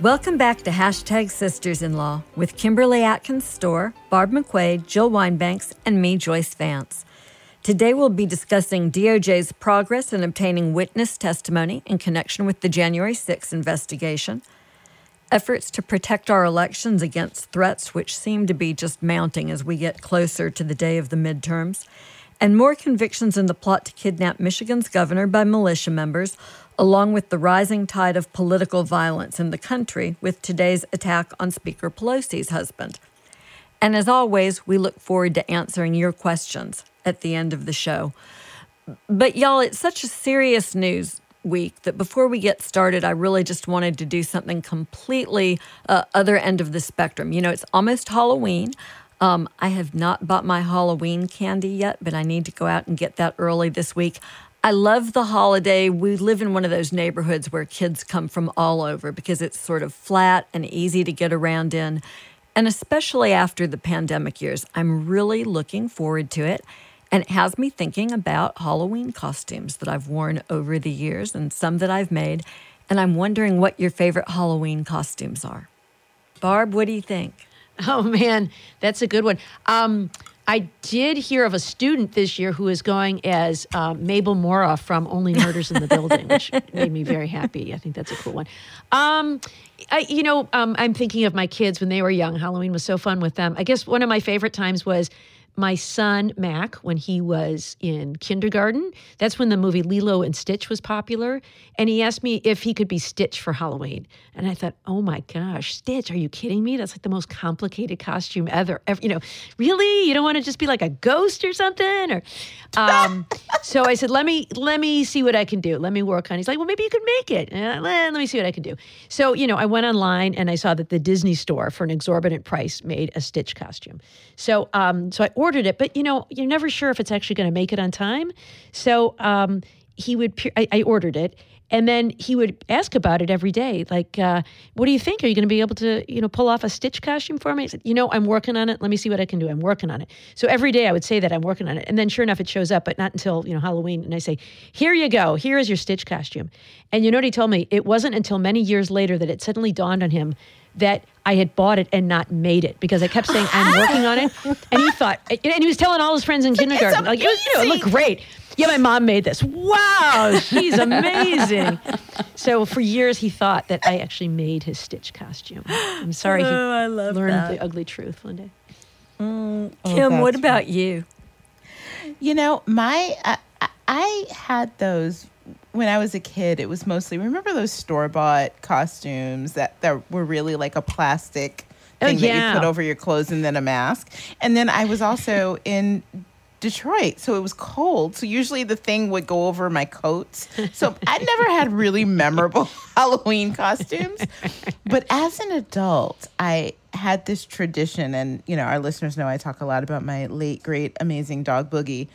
Welcome back to Hashtag Sisters-in-Law with Kimberly Atkins Store, Barb McQuaid, Jill Weinbanks, and me, Joyce Vance. Today we'll be discussing DOJ's progress in obtaining witness testimony in connection with the January 6th investigation, efforts to protect our elections against threats which seem to be just mounting as we get closer to the day of the midterms, and more convictions in the plot to kidnap Michigan's governor by militia members, along with the rising tide of political violence in the country with today's attack on Speaker Pelosi's husband. And as always, we look forward to answering your questions at the end of the show. But y'all, it's such a serious news week that before we get started, I really just wanted to do something completely other end of the spectrum. You know, it's almost Halloween. I have not bought my Halloween candy yet, but I need to go out and get that early this week. I love the holiday. We live in one of those neighborhoods where kids come from all over because it's sort of flat and easy to get around in. And especially after the pandemic years, I'm really looking forward to it. And it has me thinking about Halloween costumes that I've worn over the years and some that I've made. And I'm wondering what your favorite Halloween costumes are. Barb, what do you think? Oh, man, that's a good one. I did hear of a student this year who is going as Mabel Mora from Only Murders in the Building, which made me very happy. I think that's a cool one. I'm thinking of my kids when they were young. Halloween was so fun with them. I guess one of my favorite times was my son, Mac, when he was in kindergarten. That's when the movie Lilo and Stitch was popular. And he asked me if he could be Stitch for Halloween. And I thought, oh my gosh, Stitch, are you kidding me? That's like the most complicated costume ever. You know, really? You don't want to just be like a ghost or something? So I said, let me see what I can do. Let me work on it. He's like, well, maybe you could make it. Let me see what I can do. So, you know, I went online and I saw that the Disney store for an exorbitant price made a Stitch costume. So I ordered it, but you know, you're never sure if it's actually going to make it on time. So I ordered it, and then he would ask about it every day. Like, what do you think? Are you going to be able to, you know, pull off a Stitch costume for me? I said, you know, I'm working on it. Let me see what I can do. I'm working on it. So every day I would say that I'm working on it. And then sure enough, it shows up, but not until, you know, Halloween. And I say, here you go. Here is your Stitch costume. And you know what he told me? It wasn't until many years later that it suddenly dawned on him that I had bought it and not made it, because I kept saying, I'm working on it. And he thought, and he was telling all his friends in kindergarten, like, it looked great. Yeah, my mom made this. Wow, she's amazing. So for years, he thought that I actually made his Stitch costume. I'm sorry he learned the ugly truth one day. Kim, what about you? You know, I had those when I was a kid. It was mostly, remember those store-bought costumes that were really like a plastic thing that you put over your clothes and then a mask? And then I was also in Detroit, so it was cold. So usually the thing would go over my coats. So I never had really memorable Halloween costumes. But as an adult, I had this tradition, and you know, our listeners know I talk a lot about my late, great, amazing dog, Boogie.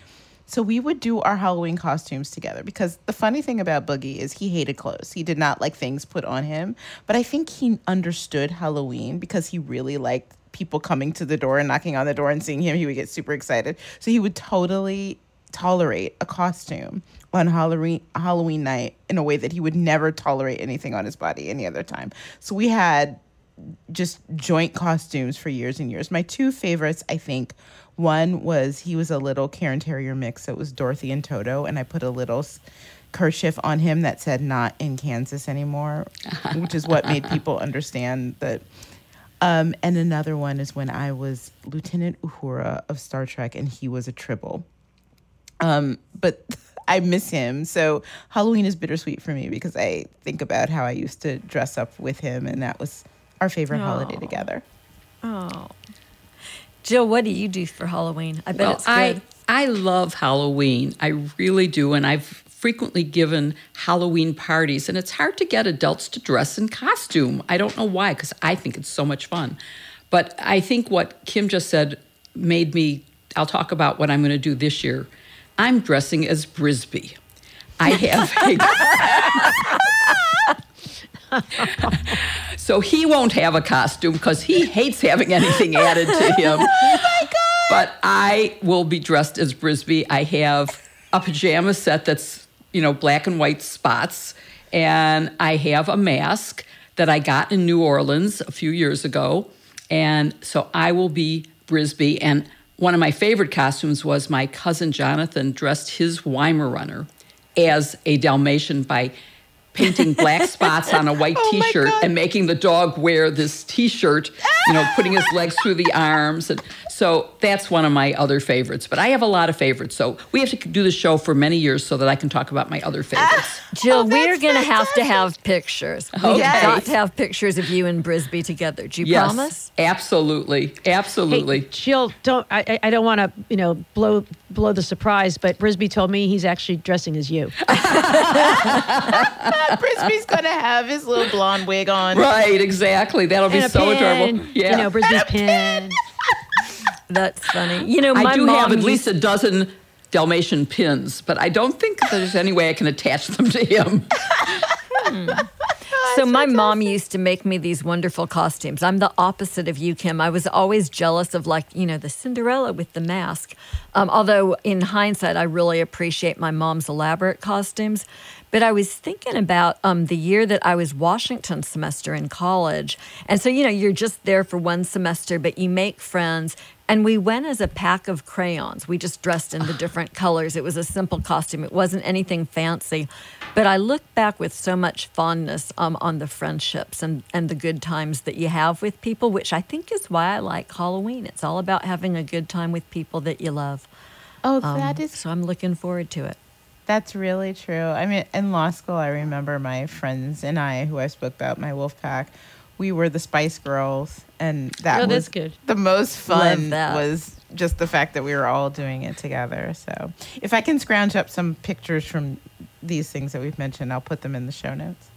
So we would do our Halloween costumes together, because the funny thing about Boogie is he hated clothes. He did not like things put on him. But I think he understood Halloween because he really liked people coming to the door and knocking on the door and seeing him. He would get super excited. So he would totally tolerate a costume on Halloween night in a way that he would never tolerate anything on his body any other time. So we had just joint costumes for years and years. My two favorites, I think, one was, he was a little Cairn Terrier mix, so it was Dorothy and Toto, and I put a little kerchief on him that said "Not in Kansas anymore," which is what made people understand that. And another one is when I was Lieutenant Uhura of Star Trek, and he was a Tribble. But I miss him. So Halloween is bittersweet for me because I think about how I used to dress up with him, and that was our favorite holiday together. Oh. Jill, what do you do for Halloween? I bet it's good. I love Halloween. I really do. And I've frequently given Halloween parties. And it's hard to get adults to dress in costume. I don't know why, because I think it's so much fun. But I think what Kim just said made me, I'll talk about what I'm going to do this year. I'm dressing as Brisby. I have So he won't have a costume because he hates having anything added to him. Oh my God! But I will be dressed as Brisby. I have a pajama set that's, you know, black and white spots. And I have a mask that I got in New Orleans a few years ago. And so I will be Brisby. And one of my favorite costumes was my cousin Jonathan dressed his Weimaraner as a Dalmatian by painting black spots on a white T-shirt and making the dog wear this T-shirt, you know, putting his legs through the arms. And so that's one of my other favorites. But I have a lot of favorites. So we have to do the show for many years so that I can talk about my other favorites. Jill, we're going to have pictures. We have got to have pictures of you and Brisby together. Do you promise? Absolutely. Absolutely. Hey, Jill, I don't want to, you know, blow the surprise, but Brisby told me he's actually dressing as you. Brisby's going to have his little blonde wig on. Right, exactly. That'll be so adorable. Yeah. You know, Brisby's pin. That's funny. You know, I do have at least a dozen Dalmatian pins, but I don't think there's any way I can attach them to him. So my mom used to make me these wonderful costumes. I'm the opposite of you, Kim. I was always jealous of, like, you know, the Cinderella with the mask. Although in hindsight, I really appreciate my mom's elaborate costumes. But I was thinking about the year that I was Washington semester in college. And so, you know, you're just there for one semester, but you make friends. And we went as a pack of crayons. We just dressed in the different colors. It was a simple costume. It wasn't anything fancy. But I look back with so much fondness on the friendships and the good times that you have with people, which I think is why I like Halloween. It's all about having a good time with people that you love. Oh, that is... So I'm looking forward to it. That's really true. I mean, in law school, I remember my friends and I, who I spoke about, my wolf pack, we were the Spice Girls, and that was good. The most fun was just the fact that we were all doing it together. So if I can scrounge up some pictures from these things that we've mentioned, I'll put them in the show notes.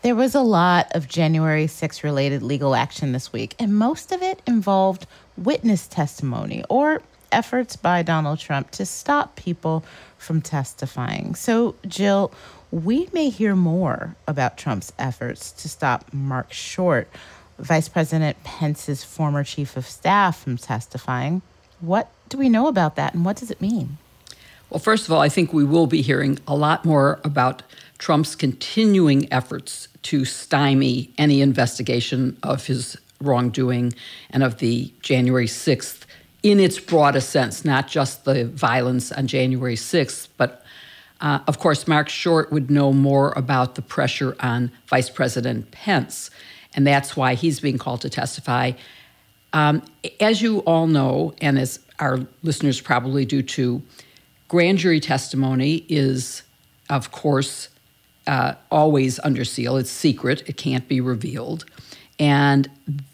There was a lot of January 6th related legal action this week, and most of it involved witness testimony or efforts by Donald Trump to stop people from testifying. So, Jill, we may hear more about Trump's efforts to stop Mark Short, Vice President Pence's former chief of staff, from testifying. What do we know about that, and what does it mean? Well, first of all, I think we will be hearing a lot more about Trump's continuing efforts to stymie any investigation of his wrongdoing and of the January 6th in its broadest sense, not just the violence on January 6th, but of course, Mark Short would know more about the pressure on Vice President Pence, and that's why he's being called to testify. As you all know, and as our listeners probably do too, grand jury testimony is, of course, always under seal. It's secret. It can't be revealed. And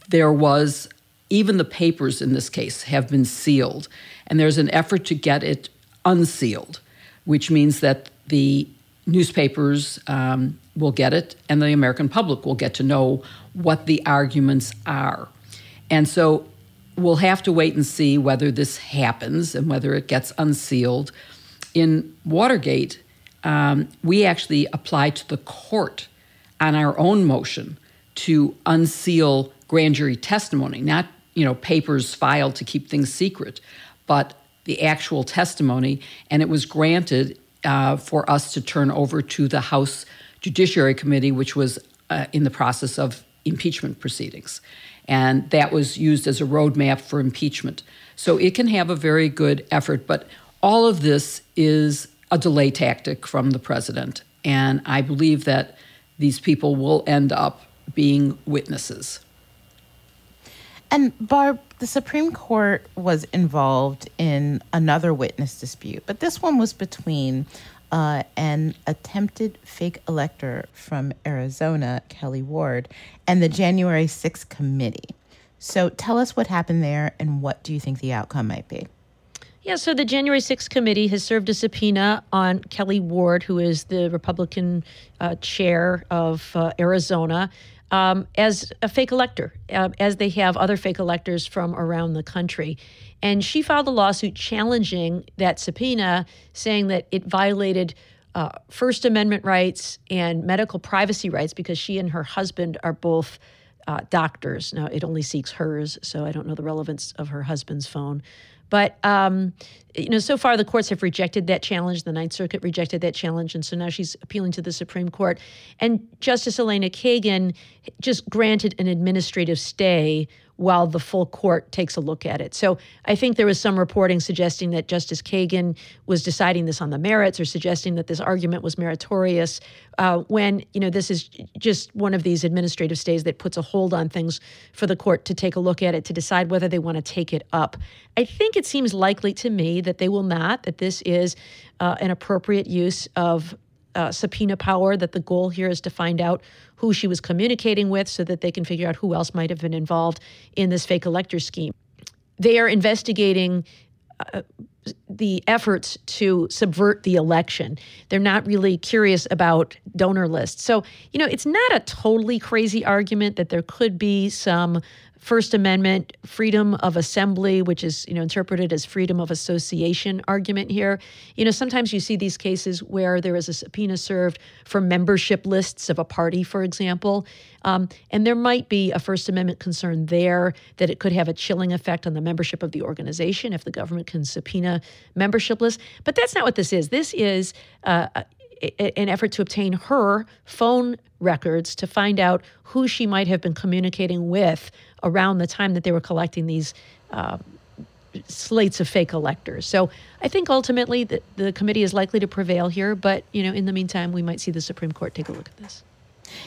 there was, even the papers in this case have been sealed. And there's an effort to get it unsealed, which means that the newspapers will get it and the American public will get to know what the arguments are. And so we'll have to wait and see whether this happens and whether it gets unsealed. In Watergate, we actually applied to the court on our own motion to unseal grand jury testimony, not, you know, papers filed to keep things secret, but the actual testimony. And it was granted for us to turn over to the House Judiciary Committee, which was in the process of impeachment proceedings. And that was used as a roadmap for impeachment. So it can have a very good effort, but all of this is a delay tactic from the president. And I believe that these people will end up being witnesses. And Barb, the Supreme Court was involved in another witness dispute, but this one was between an attempted fake elector from Arizona, Kelly Ward, and the January 6th committee. So tell us what happened there and what do you think the outcome might be? Yeah, so the January 6th committee has served a subpoena on Kelly Ward, who is the Republican chair of Arizona, as a fake elector, as they have other fake electors from around the country. And she filed a lawsuit challenging that subpoena, saying that it violated First Amendment rights and medical privacy rights because she and her husband are both doctors. Now, it only seeks hers, so I don't know the relevance of her husband's phone. But, you know, so far the courts have rejected that challenge. The Ninth Circuit rejected that challenge. And so now she's appealing to the Supreme Court. And Justice Elena Kagan just granted an administrative stay while the full court takes a look at it. So I think there was some reporting suggesting that Justice Kagan was deciding this on the merits or suggesting that this argument was meritorious when, you know, this is just one of these administrative stays that puts a hold on things for the court to take a look at it, to decide whether they want to take it up. I think it seems likely to me that they will not, that this is an appropriate use of subpoena power, that the goal here is to find out who she was communicating with so that they can figure out who else might have been involved in this fake elector scheme. They are investigating the efforts to subvert the election. They're not really curious about donor lists. So, you know, it's not a totally crazy argument that there could be some First Amendment freedom of assembly, which is, you know, interpreted as freedom of association argument here. You know, sometimes you see these cases where there is a subpoena served for membership lists of a party, for example. And there might be a First Amendment concern there that it could have a chilling effect on the membership of the organization if the government can subpoena membership lists. But that's not what this is. This is an effort to obtain her phone records to find out who she might have been communicating with around the time that they were collecting these slates of fake electors. So I think ultimately the committee is likely to prevail here. But, you know, in the meantime, we might see the Supreme Court take a look at this.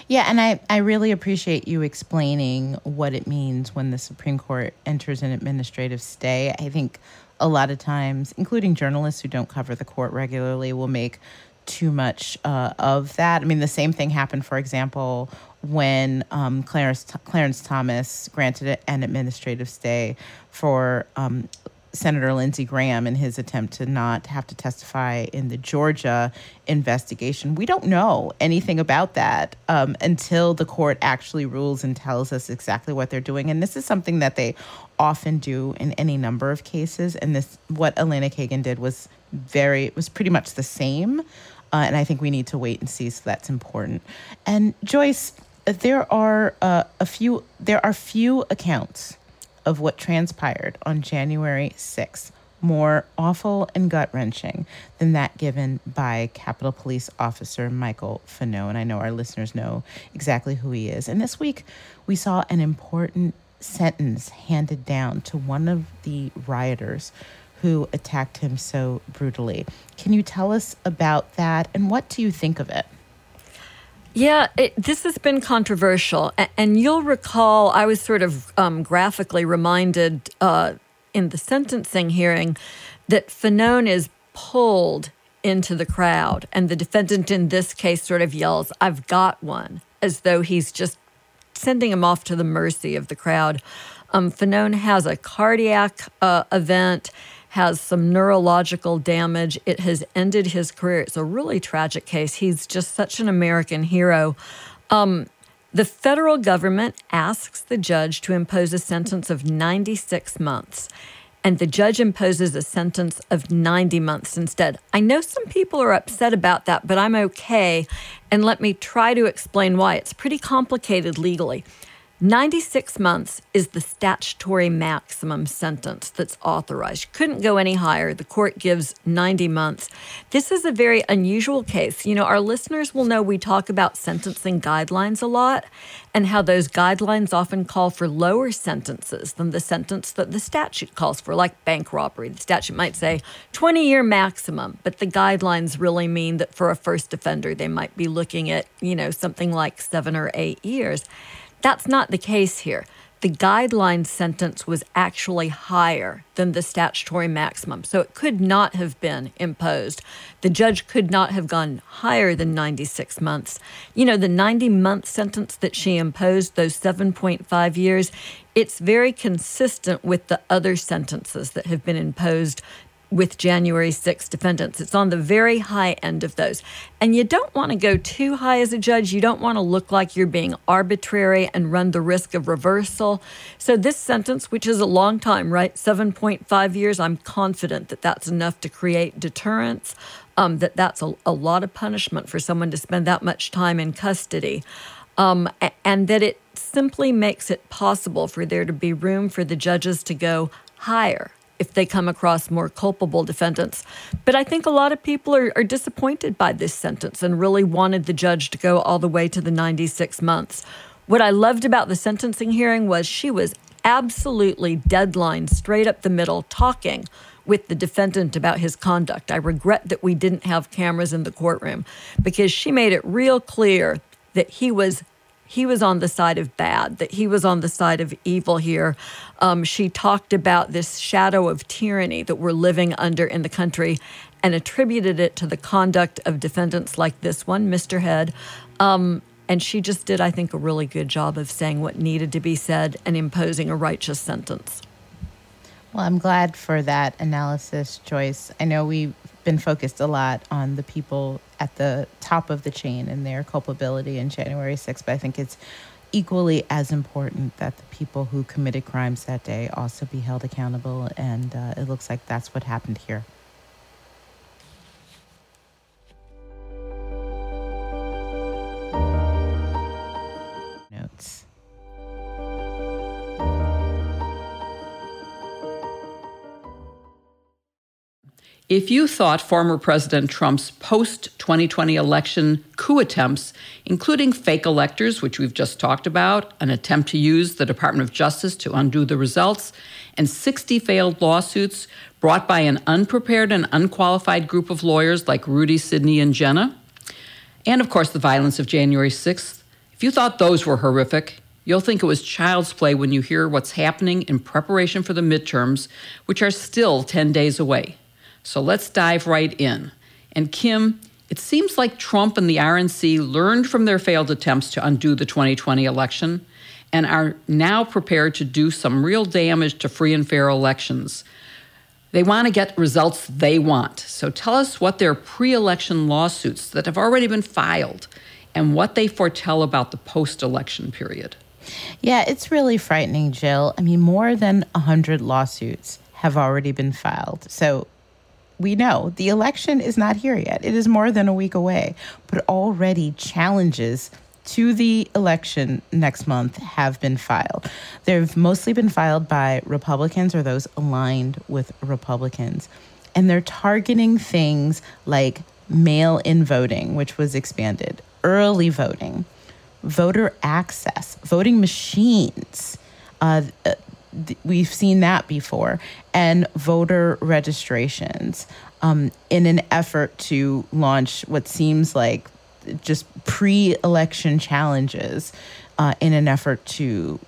Yeah, and I really appreciate you explaining what it means when the Supreme Court enters an administrative stay. I think a lot of times, including journalists who don't cover the court regularly, will make too much of that. I mean, the same thing happened, for example, when Clarence Thomas granted an administrative stay for Senator Lindsey Graham in his attempt to not have to testify in the Georgia investigation. We don't know anything about that until the court actually rules and tells us exactly what they're doing. And this is something that they often do in any number of cases. And this, what Elena Kagan did was it was pretty much the same. And I think we need to wait and see. So that's important. And Joyce, there are few accounts of what transpired on January 6th more awful and gut-wrenching than that given by Capitol Police Officer Michael Fanone. I know our listeners know exactly who he is. And this week, we saw an important sentence handed down to one of the rioters who attacked him so brutally. Can you tell us about that, and what do you think of it? Yeah, this has been controversial. And you'll recall I was sort of graphically reminded in the sentencing hearing that Fanone is pulled into the crowd, and the defendant in this case sort of yells, "I've got one," as though he's just sending him off to the mercy of the crowd. Fanone has a cardiac event, has some neurological damage. It has ended his career. It's a really tragic case. He's just such an American hero. The federal government asks the judge to impose a sentence of 96 months, and the judge imposes a sentence of 90 months instead. I know some people are upset about that, but I'm okay, and let me try to explain why. It's pretty complicated legally. 96 months is the statutory maximum sentence that's authorized. Couldn't go any higher. The court gives 90 months. This is a very unusual case. You know, our listeners will know we talk about sentencing guidelines a lot and how those guidelines often call for lower sentences than the sentence that the statute calls for, like bank robbery. The statute might say 20-year maximum, but the guidelines really mean that for a first offender, they might be looking at, you know, something like 7 or 8 years. That's not the case here. The guideline sentence was actually higher than the statutory maximum, so it could not have been imposed. The judge could not have gone higher than 96 months. You know, the 90-month sentence that she imposed, those 7.5 years, it's very consistent with the other sentences that have been imposed with January 6th defendants. It's on the very high end of those. And you don't want to go too high as a judge. You don't want to look like you're being arbitrary and run the risk of reversal. So this sentence, which is a long time, right, 7.5 years, I'm confident that that's enough to create deterrence, that that's a lot of punishment for someone to spend that much time in custody, and that it simply makes it possible for there to be room for the judges to go higher if they come across more culpable defendants. But I think a lot of people are disappointed by this sentence and really wanted the judge to go all the way to the 96 months. What I loved about the sentencing hearing was she was absolutely deadline, straight up the middle, talking with the defendant about his conduct. I regret that we didn't have cameras in the courtroom because she made it real clear that he was on the side of bad, that he was on the side of evil here. She talked about this shadow of tyranny that we're living under in the country and attributed it to the conduct of defendants like this one, Mr. Head. And she just did, I think, a really good job of saying what needed to be said and imposing a righteous sentence. Well, I'm glad for that analysis, Joyce. I know we've been focused a lot on the people at the top of the chain and their culpability in January 6th, but I think it's equally as important that the people who committed crimes that day also be held accountable, and it looks like that's what happened here. Notes. If you thought former President Trump's post-2020 election coup attempts, including fake electors, which we've just talked about, an attempt to use the Department of Justice to undo the results, and 60 failed lawsuits brought by an unprepared and unqualified group of lawyers like Rudy, Sidney, and Jenna, and of course the violence of January 6th, if you thought those were horrific, you'll think it was child's play when you hear what's happening in preparation for the midterms, which are still 10 days away. So let's dive right in. And Kim, it seems like Trump and the RNC learned from their failed attempts to undo the 2020 election and are now prepared to do some real damage to free and fair elections. They want to get results they want. So tell us what their pre-election lawsuits that have already been filed and what they foretell about the post-election period. Yeah, it's really frightening, Jill. I mean, more than 100 lawsuits have already been filed. So we know the election is not here yet. It is more than a week away, but already challenges to the election next month have been filed. They've mostly been filed by Republicans or those aligned with Republicans. And they're targeting things like mail-in voting, which was expanded, early voting, voter access, voting machines, we've seen that before, and voter registrations in an effort to launch what seems like just pre-election challenges in an effort to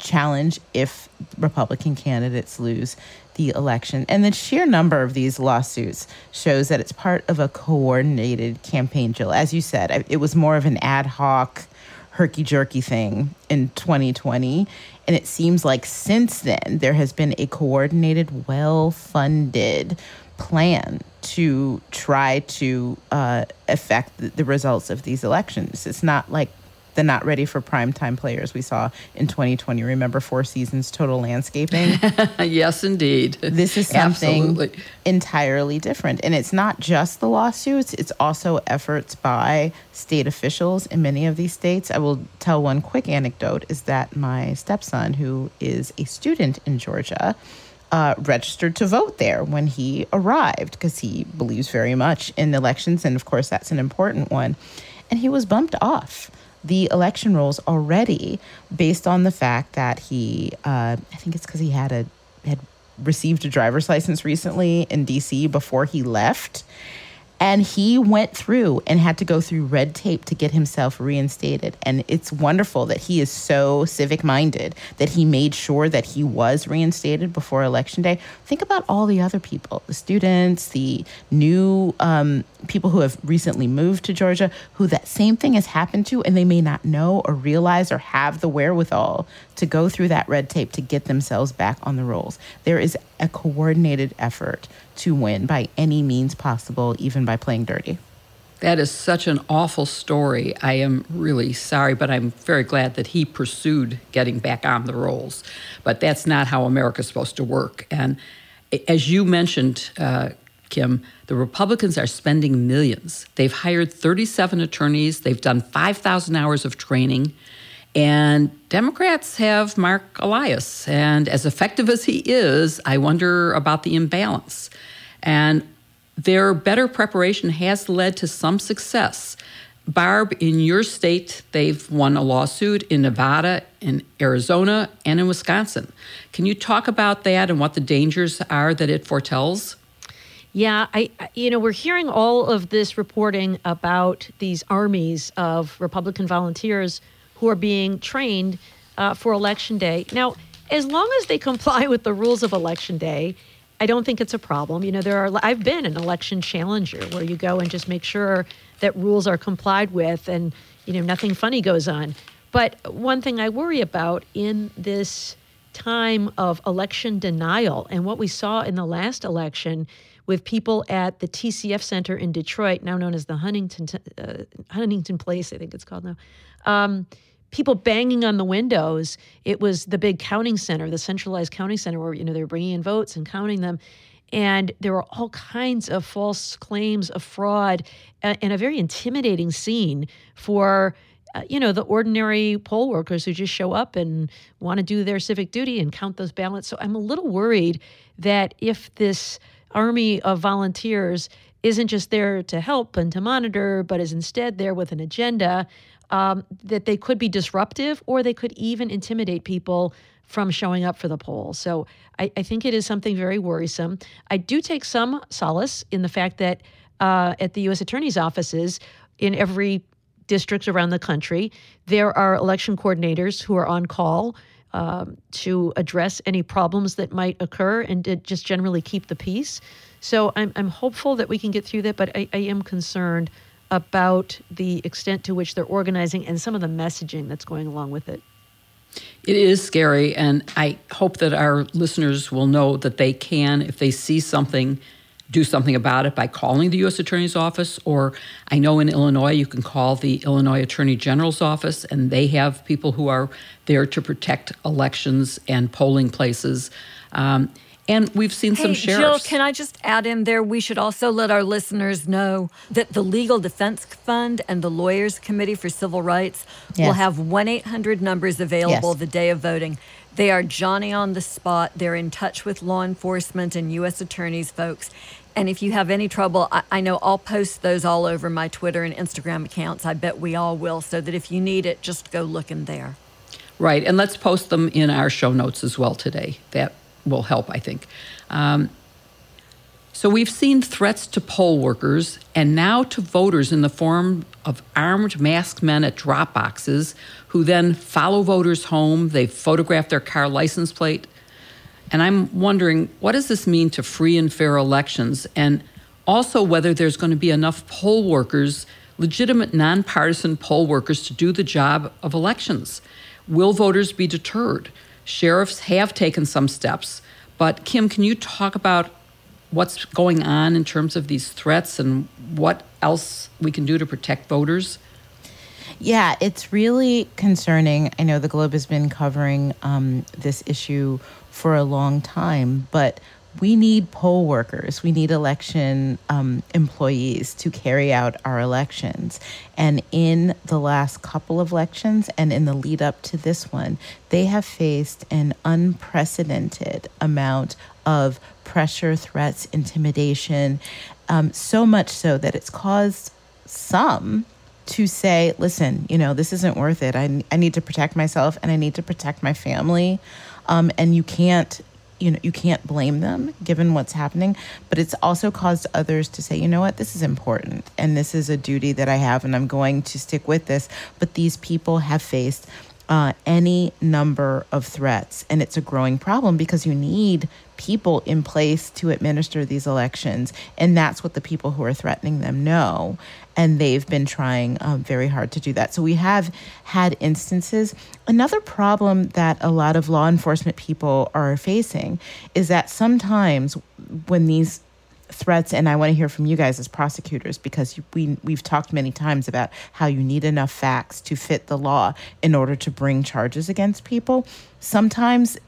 challenge if Republican candidates lose the election. And the sheer number of these lawsuits shows that it's part of a coordinated campaign, Jill. As you said, it was more of an ad hoc herky-jerky thing in 2020. And it seems like since then, there has been a coordinated, well-funded plan to try to affect the results of these elections. It's not like the not ready for primetime players we saw in 2020. Remember Four Seasons Total Landscaping? Yes, indeed. This is something absolutely entirely different. And it's not just the lawsuits. It's also efforts by state officials in many of these states. I will tell one quick anecdote is that my stepson, who is a student in Georgia, registered to vote there when he arrived because he believes very much in elections. And of course, that's an important one. And he was bumped off the election rolls already based on the fact that he, I think it's because he had received a driver's license recently in DC before he left. And he went through and had to go through red tape to get himself reinstated. And it's wonderful that he is so civic-minded that he made sure that he was reinstated before Election Day. Think about all the other people, the students, the new people who have recently moved to Georgia, who that same thing has happened to, and they may not know or realize or have the wherewithal to go through that red tape to get themselves back on the rolls. There is a coordinated effort to win by any means possible, even by playing dirty. That is such an awful story. I am really sorry, but I'm very glad that he pursued getting back on the rolls. But that's not how America's supposed to work. And as you mentioned, Kim, the Republicans are spending millions. They've hired 37 attorneys. They've done 5,000 hours of training. And Democrats have Mark Elias. And as effective as he is, I wonder about the imbalance. And their better preparation has led to some success. Barb, in your state, they've won a lawsuit in Nevada, in Arizona, and in Wisconsin. Can you talk about that and what the dangers are that it foretells? Yeah, we're hearing all of this reporting about these armies of Republican volunteers who are being trained for Election Day. Now, as long as they comply with the rules of Election Day, I don't think it's a problem. You know, I've been an election challenger where you go and just make sure that rules are complied with and, you know, nothing funny goes on. But one thing I worry about in this time of election denial and what we saw in the last election with people at the TCF Center in Detroit, now known as the Huntington Place, I think it's called now, people banging on the windows. It was the big counting center, the centralized counting center where, you know, they were bringing in votes and counting them. And there were all kinds of false claims of fraud and a very intimidating scene for, the ordinary poll workers who just show up and want to do their civic duty and count those ballots. So I'm a little worried that if this army of volunteers isn't just there to help and to monitor, but is instead there with an agenda, that they could be disruptive or they could even intimidate people from showing up for the polls. So I think it is something very worrisome. I do take some solace in the fact that at the U.S. Attorney's offices in every district around the country, there are election coordinators who are on call to address any problems that might occur and to just generally keep the peace. So I'm hopeful that we can get through that, but I am concerned about the extent to which they're organizing and some of the messaging that's going along with it. It is scary, and I hope that our listeners will know that they can, if they see something, do something about it by calling the U.S. Attorney's Office, or I know in Illinois you can call the Illinois Attorney General's Office, and they have people who are there to protect elections and polling places. And we've seen some sheriffs. Jill, can I just add in there, we should also let our listeners know that the Legal Defense Fund and the Lawyers Committee for Civil Rights will have 1-800 numbers available the day of voting. They are Johnny on the spot. They're in touch with law enforcement and U.S. attorneys, folks. And if you have any trouble, I know I'll post those all over my Twitter and Instagram accounts. I bet we all will, so that if you need it, just go look in there. Right, and let's post them in our show notes as well today. That will help, I think. So we've seen threats to poll workers and now to voters in the form of armed masked men at drop boxes who then follow voters home. They photograph their car license plate. And I'm wondering, what does this mean to free and fair elections? And also whether there's going to be enough poll workers, legitimate nonpartisan poll workers, to do the job of elections. Will voters be deterred? Sheriffs have taken some steps, but Kim, can you talk about what's going on in terms of these threats and what else we can do to protect voters? Yeah, it's really concerning. I know the Globe has been covering this issue for a long time, but we need poll workers. We need election employees to carry out our elections. And in the last couple of elections and in the lead up to this one, they have faced an unprecedented amount of pressure, threats, intimidation, so much so that it's caused some to say, listen, you know, this isn't worth it. I need to protect myself and I need to protect my family. And you can't blame them given what's happening, but it's also caused others to say, you know what, this is important and this is a duty that I have and I'm going to stick with this. But these people have faced any number of threats. And it's a growing problem because you need people in place to administer these elections. And that's what the people who are threatening them know. And they've been trying very hard to do that. So we have had instances. Another problem that a lot of law enforcement people are facing is that sometimes when these threats, and I want to hear from you guys as prosecutors, because we've talked many times about how you need enough facts to fit the law in order to bring charges against people. Sometimes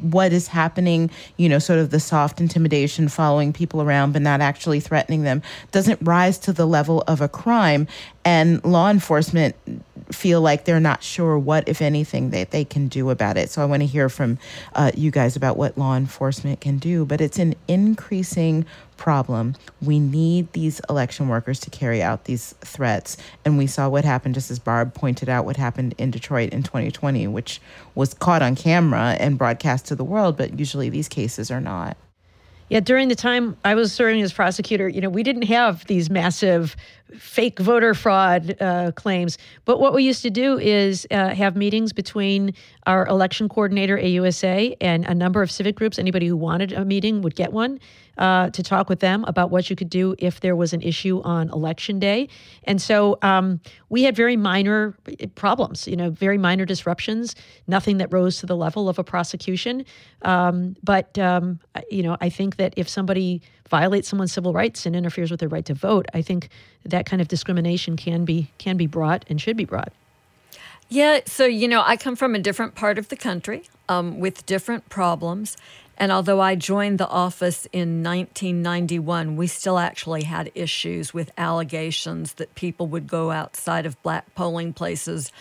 what is happening, you know, sort of the soft intimidation, following people around but not actually threatening them, doesn't rise to the level of a crime, and law enforcement feel like they're not sure what, if anything, that they can do about it. So I want to hear from you guys about what law enforcement can do, but it's an increasing problem. We need these election workers to carry out these threats. And we saw what happened, just as Barb pointed out, what happened in Detroit in 2020, which was caught on camera and broadcast to the world, but usually these cases are not. Yeah, during the time I was serving as prosecutor, you know, we didn't have these massive fake voter fraud claims. But what we used to do is have meetings between our election coordinator, AUSA, and a number of civic groups. Anybody who wanted a meeting would get one to talk with them about what you could do if there was an issue on election day. And so we had very minor problems, you know, very minor disruptions, nothing that rose to the level of a prosecution. But you know, I think that if somebody violates someone's civil rights and interferes with their right to vote, I think that kind of discrimination can be brought and should be brought. Yeah. So, you know, I come from a different part of the country with different problems. And although I joined the office in 1991, we still actually had issues with allegations that people would go outside of black polling places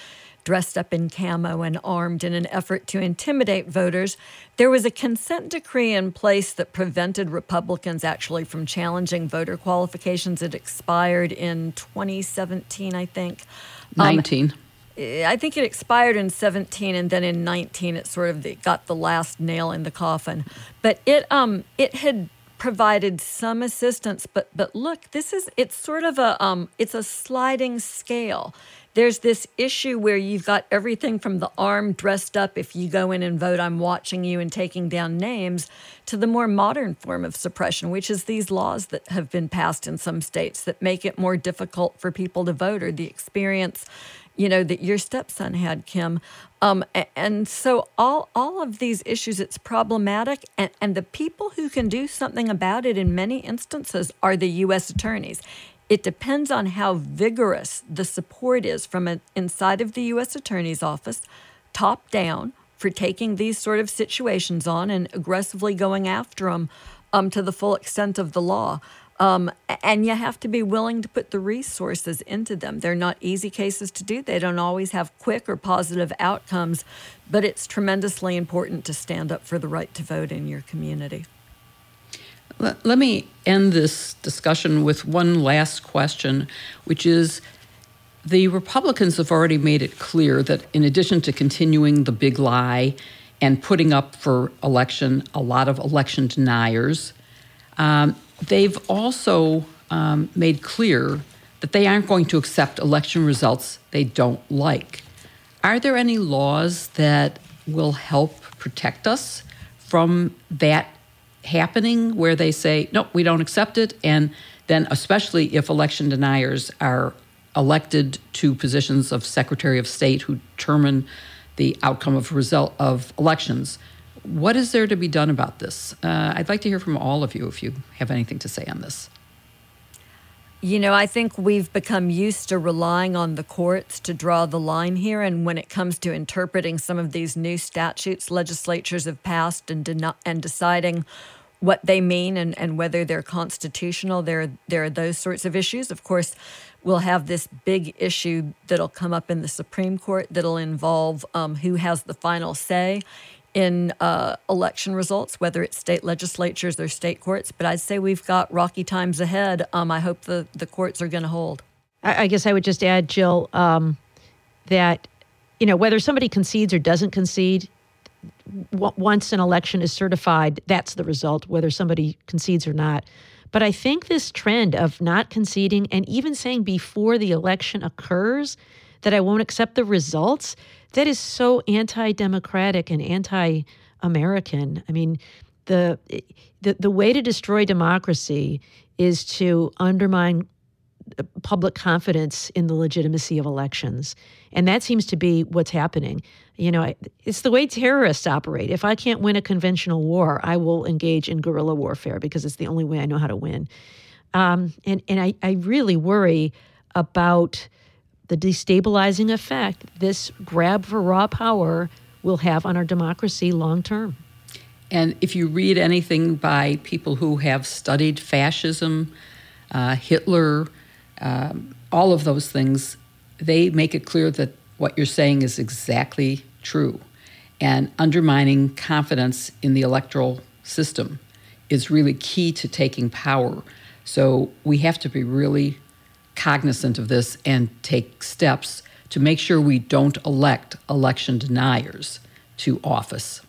dressed up in camo and armed in an effort to intimidate voters. There was a consent decree in place that prevented Republicans actually from challenging voter qualifications. It expired in 2017, I think. 19. I think it expired in 17, and then in 19 it sort of got the last nail in the coffin. But it had provided some assistance, but look, it's sort of it's a sliding scale. There's this issue where you've got everything from the armed dressed up, if you go in and vote, I'm watching you and taking down names, to the more modern form of suppression, which is these laws that have been passed in some states that make it more difficult for people to vote, or the experience, you know, that your stepson had, Kim. And so all of these issues, it's problematic. And the people who can do something about it in many instances are the U.S. attorneys. It depends on how vigorous the support is from inside of the U.S. attorney's office, top down, for taking these sort of situations on and aggressively going after them to the full extent of the law. And you have to be willing to put the resources into them. They're not easy cases to do. They don't always have quick or positive outcomes, but it's tremendously important to stand up for the right to vote in your community. Let me end this discussion with one last question, which is, the Republicans have already made it clear that in addition to continuing the big lie and putting up for election a lot of election deniers, they've also made clear that they aren't going to accept election results they don't like. Are there any laws that will help protect us from that happening, where they say, no, we don't accept it? And then, especially if election deniers are elected to positions of Secretary of State who determine the outcome of result of elections, what is there to be done about this? I'd like to hear from all of you if you have anything to say on this. You know, I think we've become used to relying on the courts to draw the line here. And when it comes to interpreting some of these new statutes legislatures have passed and deciding what they mean and whether they're constitutional, there are those sorts of issues. Of course, we'll have this big issue that'll come up in the Supreme Court that'll involve who has the final say in election results, whether it's state legislatures or state courts. But I'd say we've got rocky times ahead. I hope the courts are going to hold. I guess I would just add, Jill, that, you know, whether somebody concedes or doesn't concede, once an election is certified, that's the result, whether somebody concedes or not. But I think this trend of not conceding and even saying before the election occurs that I won't accept the results, that is so anti-democratic and anti-American. I mean, the way to destroy democracy is to undermine public confidence in the legitimacy of elections. And that seems to be what's happening. You know, it's the way terrorists operate. If I can't win a conventional war, I will engage in guerrilla warfare because it's the only way I know how to win. And I really worry about the destabilizing effect this grab for raw power will have on our democracy long term. And if you read anything by people who have studied fascism, Hitler, all of those things, they make it clear that what you're saying is exactly true. And undermining confidence in the electoral system is really key to taking power. So we have to be really cognizant of this and take steps to make sure we don't elect election deniers to office.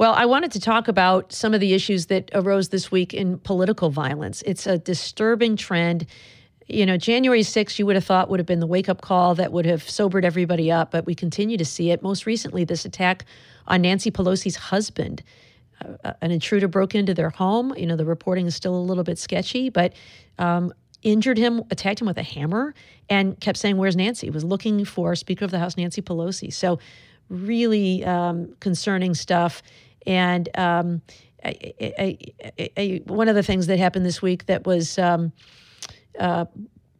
Well, I wanted to talk about some of the issues that arose this week in political violence. It's a disturbing trend. You know, January 6th, you would have thought would have been the wake-up call that would have sobered everybody up, but we continue to see it. Most recently, this attack on Nancy Pelosi's husband. An intruder broke into their home. You know, the reporting is still a little bit sketchy, but injured him, attacked him with a hammer, and kept saying, "Where's Nancy?" Was looking for Speaker of the House Nancy Pelosi. So really concerning stuff. And one of the things that happened this week that was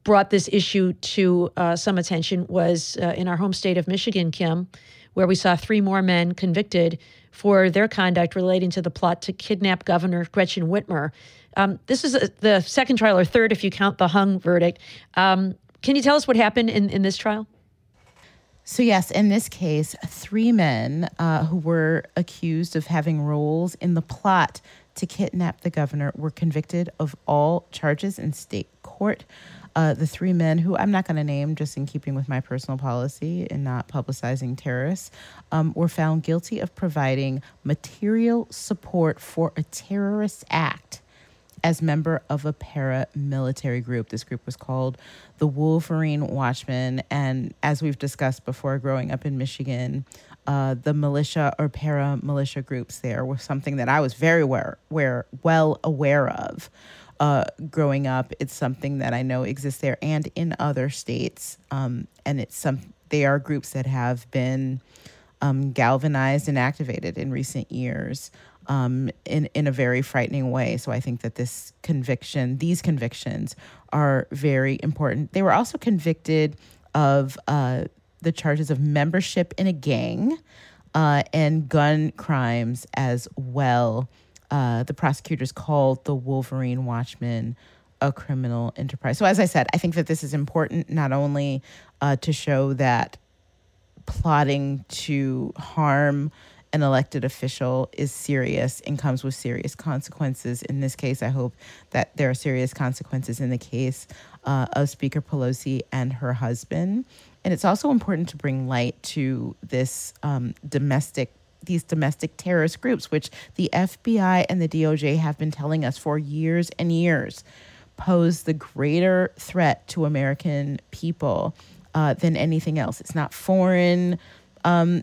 brought this issue to some attention was in our home state of Michigan, Kim, where we saw 3 more men convicted for their conduct relating to the plot to kidnap Governor Gretchen Whitmer. This is the second trial, or third if you count the hung verdict. Can you tell us what happened in this trial? So yes, in this case, 3 men who were accused of having roles in the plot to kidnap the governor were convicted of all charges in state court. The 3 men, who I'm not going to name just in keeping with my personal policy and not publicizing terrorists, were found guilty of providing material support for a terrorist act as member of a paramilitary group. This group was called the Wolverine Watchmen. And as we've discussed before, growing up in Michigan, the militia or paramilitia groups there were something that I was very well aware of growing up. It's something that I know exists there and in other states. And it's they are groups that have been galvanized and activated in recent years. In a very frightening way. So I think that these convictions are very important. They were also convicted of the charges of membership in a gang and gun crimes as well. The prosecutors called the Wolverine Watchmen a criminal enterprise. So as I said, I think that this is important not only to show that plotting to harm an elected official is serious and comes with serious consequences. In this case, I hope that there are serious consequences in the case of Speaker Pelosi and her husband. And it's also important to bring light to this domestic terrorist groups, which the FBI and the DOJ have been telling us for years and years pose the greater threat to American people than anything else. It's not foreign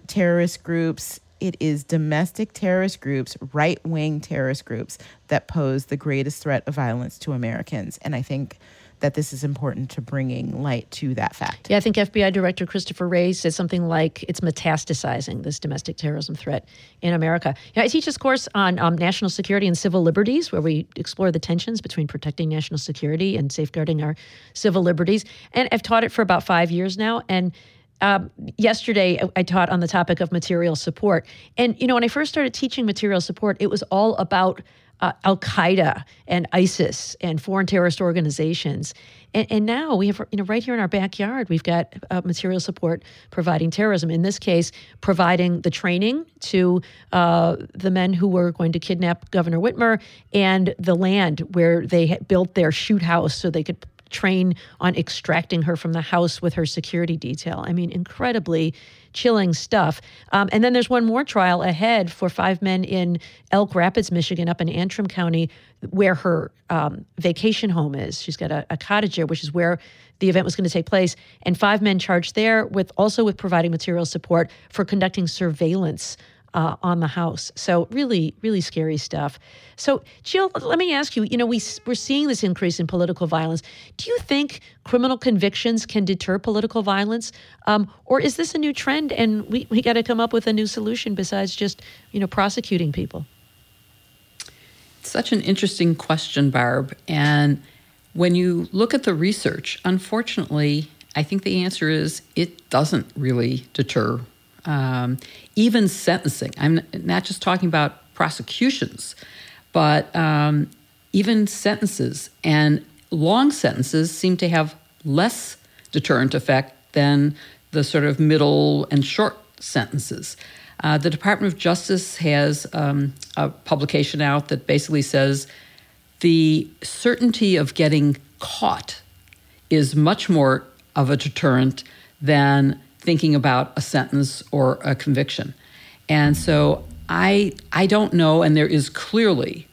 terrorist groups. It is domestic terrorist groups, right-wing terrorist groups that pose the greatest threat of violence to Americans. And I think that this is important to bringing light to that fact. Yeah, I think FBI Director Christopher Wray said something like it's metastasizing, this domestic terrorism threat in America. Yeah, I teach this course on national security and civil liberties, where we explore the tensions between protecting national security and safeguarding our civil liberties. And I've taught it for about 5 years now. And yesterday, I taught on the topic of material support. And, you know, when I first started teaching material support, it was all about Al-Qaeda and ISIS and foreign terrorist organizations. And now we have, you know, right here in our backyard, we've got material support providing terrorism. In this case, providing the training to the men who were going to kidnap Governor Whitmer and the land where they had built their shoot house so they could train on extracting her from the house with her security detail. I mean, incredibly chilling stuff. And then there's one more trial ahead for five men in Elk Rapids, Michigan, up in Antrim County, where her vacation home is. She's got a cottage there, which is where the event was going to take place. And five men charged there with providing material support for conducting surveillance on the house. So really, really scary stuff. So Jill, let me ask you, we're seeing this increase in political violence. Do you think criminal convictions can deter political violence? Or is this a new trend and we got to come up with a new solution besides just, prosecuting people? It's such an interesting question, Barb. And when you look at the research, unfortunately, I think the answer is it doesn't really deter. Even sentencing. I'm not just talking about prosecutions, but even sentences. And long sentences seem to have less deterrent effect than the sort of middle and short sentences. The Department of Justice has a publication out that basically says the certainty of getting caught is much more of a deterrent than thinking about a sentence or a conviction. And so I don't know, and there is clearly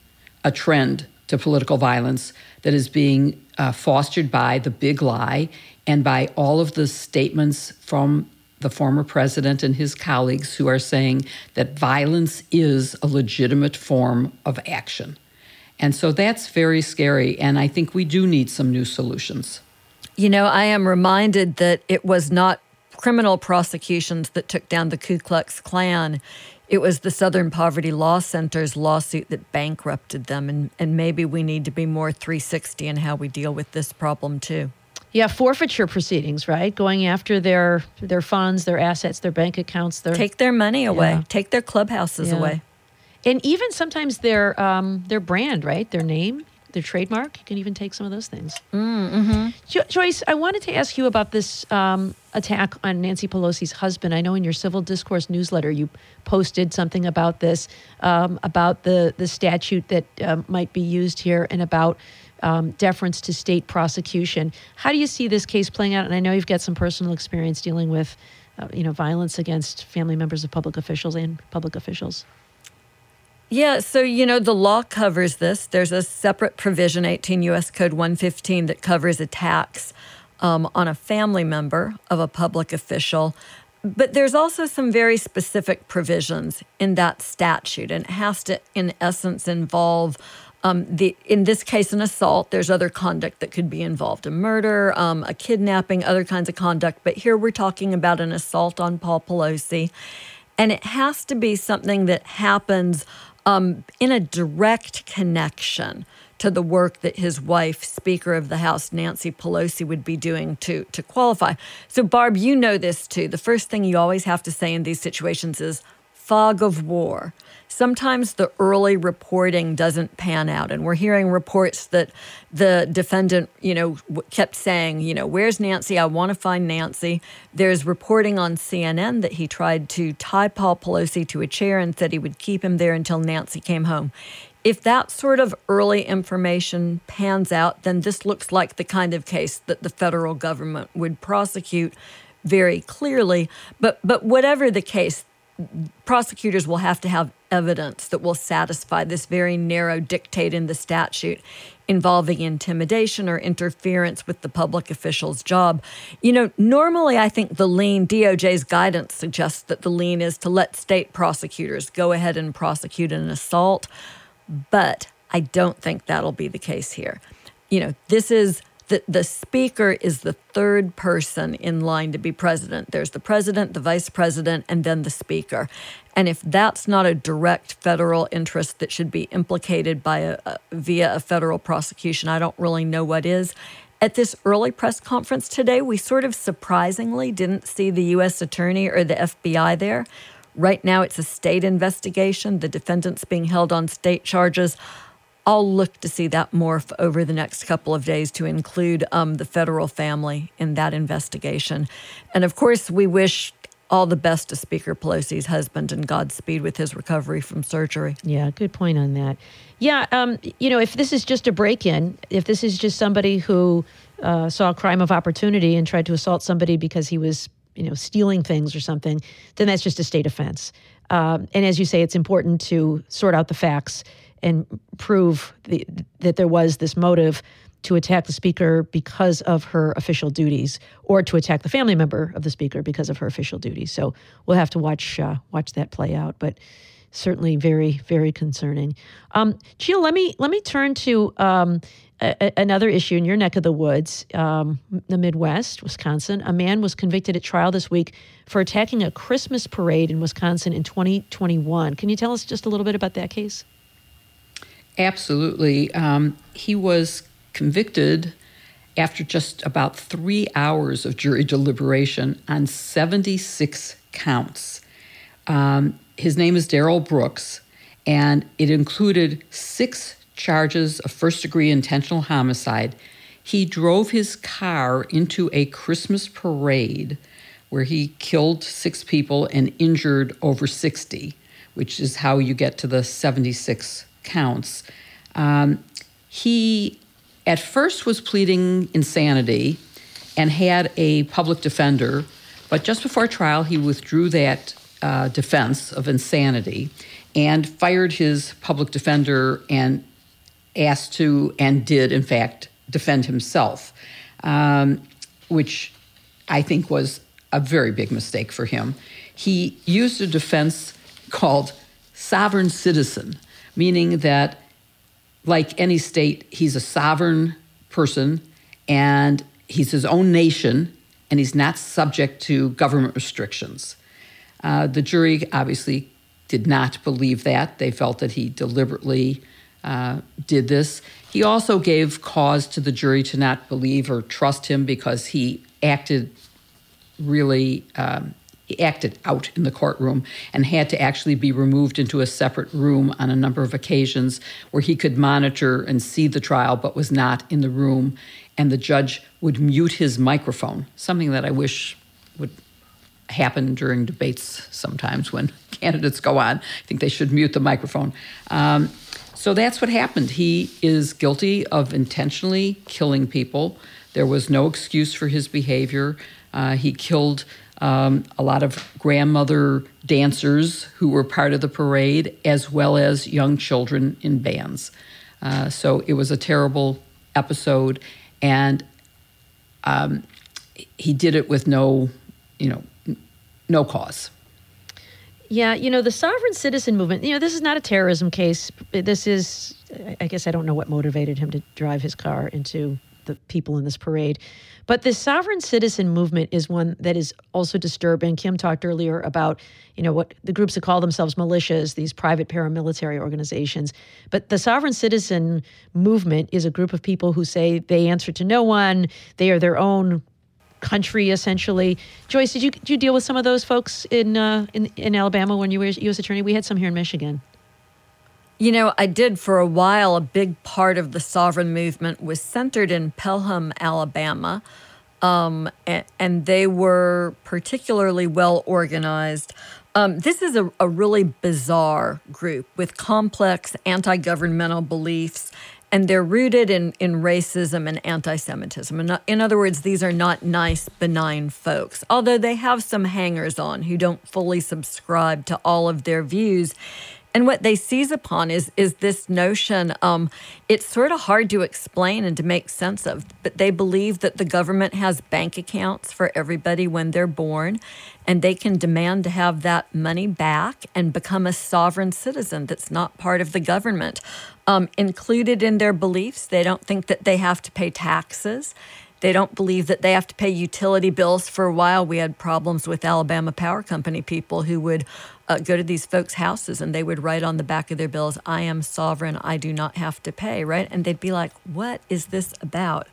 a trend to political violence that is being fostered by the big lie and by all of the statements from the former president and his colleagues who are saying that violence is a legitimate form of action. And so that's very scary, and I think we do need some new solutions. I am reminded that it was not criminal prosecutions that took down the Ku Klux Klan. It was the Southern Poverty Law Center's lawsuit that bankrupted them. And maybe we need to be more 360 in how we deal with this problem too. Yeah, forfeiture proceedings, right? Going after their funds, their assets, their bank accounts. Take their money away. Yeah. Take their clubhouses away. And even sometimes their brand, right? Their name, their trademark. You can even take some of those things. Joyce, I wanted to ask you about this attack on Nancy Pelosi's husband. I know in your Civil Discourse newsletter you posted something about this, about the statute that might be used here and about deference to state prosecution. How do you see this case playing out? And I know you've got some personal experience dealing with violence against family members of public officials and public officials. Yeah, so, the law covers this. There's a separate provision, 18 U.S. Code 115, that covers attacks on a family member of a public official. But there's also some very specific provisions in that statute, and it has to, in essence, involve, in this case, an assault. There's other conduct that could be involved, a murder, a kidnapping, other kinds of conduct. But here we're talking about an assault on Paul Pelosi, and it has to be something that happens in a direct connection to the work that his wife, Speaker of the House, Nancy Pelosi, would be doing to qualify. So, Barb, you know this too. The first thing you always have to say in these situations is fog of war. Sometimes the early reporting doesn't pan out, and we're hearing reports that the defendant, kept saying, where's Nancy? I want to find Nancy. There's reporting on CNN that he tried to tie Paul Pelosi to a chair and said he would keep him there until Nancy came home. If that sort of early information pans out, then this looks like the kind of case that the federal government would prosecute very clearly. But whatever the case, prosecutors will have to have evidence that will satisfy this very narrow dictate in the statute involving intimidation or interference with the public official's job. Normally I think the lean, DOJ's guidance suggests that the lean is to let state prosecutors go ahead and prosecute an assault, but I don't think that'll be the case here. This is the speaker is the third person in line to be president. There's the president, the vice president, and then the speaker. And if that's not a direct federal interest that should be implicated by via a federal prosecution, I don't really know what is. At this early press conference today, we sort of surprisingly didn't see the U.S. attorney or the FBI there. Right now, it's a state investigation. The defendant's being held on state charges. I'll look to see that morph over the next couple of days to include the federal family in that investigation. And of course, we wish all the best to Speaker Pelosi's husband and Godspeed with his recovery from surgery. Yeah, good point on that. Yeah, if this is just a break-in, if this is just somebody who saw a crime of opportunity and tried to assault somebody because he was, you know, stealing things or something, then that's just a state offense. And as you say, it's important to sort out the facts and prove that there was this motive to attack the speaker because of her official duties, or to attack the family member of the speaker because of her official duties. So we'll have to watch that play out, but certainly very, very concerning. Jill, let me turn to another issue in your neck of the woods, the Midwest, Wisconsin. A man was convicted at trial this week for attacking a Christmas parade in Wisconsin in 2021. Can you tell us just a little bit about that case? Absolutely. He was convicted after just about 3 hours of jury deliberation on 76 counts. His name is Daryl Brooks, and it included 6 charges of first-degree intentional homicide. He drove his car into a Christmas parade where he killed 6 people and injured over 60, which is how you get to the 76 counts. He at first was pleading insanity and had a public defender, but just before trial he withdrew that defense of insanity and fired his public defender and asked to, and did, in fact, defend himself, which I think was a very big mistake for him. He used a defense called sovereign citizen, meaning that, like any state, he's a sovereign person, and he's his own nation, and he's not subject to government restrictions. The jury obviously did not believe that. They felt that he deliberately did this. He also gave cause to the jury to not believe or trust him because he acted really, he acted out in the courtroom and had to actually be removed into a separate room on a number of occasions where he could monitor and see the trial but was not in the room, and the judge would mute his microphone, something that I wish would happen during debates sometimes when candidates go on. I think they should mute the microphone. So that's what happened. He is guilty of intentionally killing people. There was no excuse for his behavior. He killed a lot of grandmother dancers who were part of the parade, as well as young children in bands. So it was a terrible episode, and he did it with no cause. Yeah, you know, the sovereign citizen movement, you know, this is not a terrorism case. This is, I guess I don't know what motivated him to drive his car into the people in this parade. But the sovereign citizen movement is one that is also disturbing. Kim talked earlier about, you know, what the groups that call themselves militias, these private paramilitary organizations. But the sovereign citizen movement is a group of people who say they answer to no one. They are their own country, essentially. Joyce, did you deal with some of those folks in Alabama when you were U.S. attorney? We had some here in Michigan. You know, I did for a while. A big part of the sovereign movement was centered in Pelham, Alabama, and they were particularly well organized. This is a really bizarre group with complex anti-governmental beliefs, and they're rooted in racism and anti-Semitism. And in other words, these are not nice, benign folks, although they have some hangers-on who don't fully subscribe to all of their views. And what they seize upon is this notion, it's sort of hard to explain and to make sense of, but they believe that the government has bank accounts for everybody when they're born, and they can demand to have that money back and become a sovereign citizen that's not part of the government. Included in their beliefs, they don't think that they have to pay taxes. They don't believe that they have to pay utility bills. For a while, we had problems with Alabama Power Company people who would go to these folks' houses and they would write on the back of their bills, "I am sovereign, I do not have to pay," right? And they'd be like, what is this about?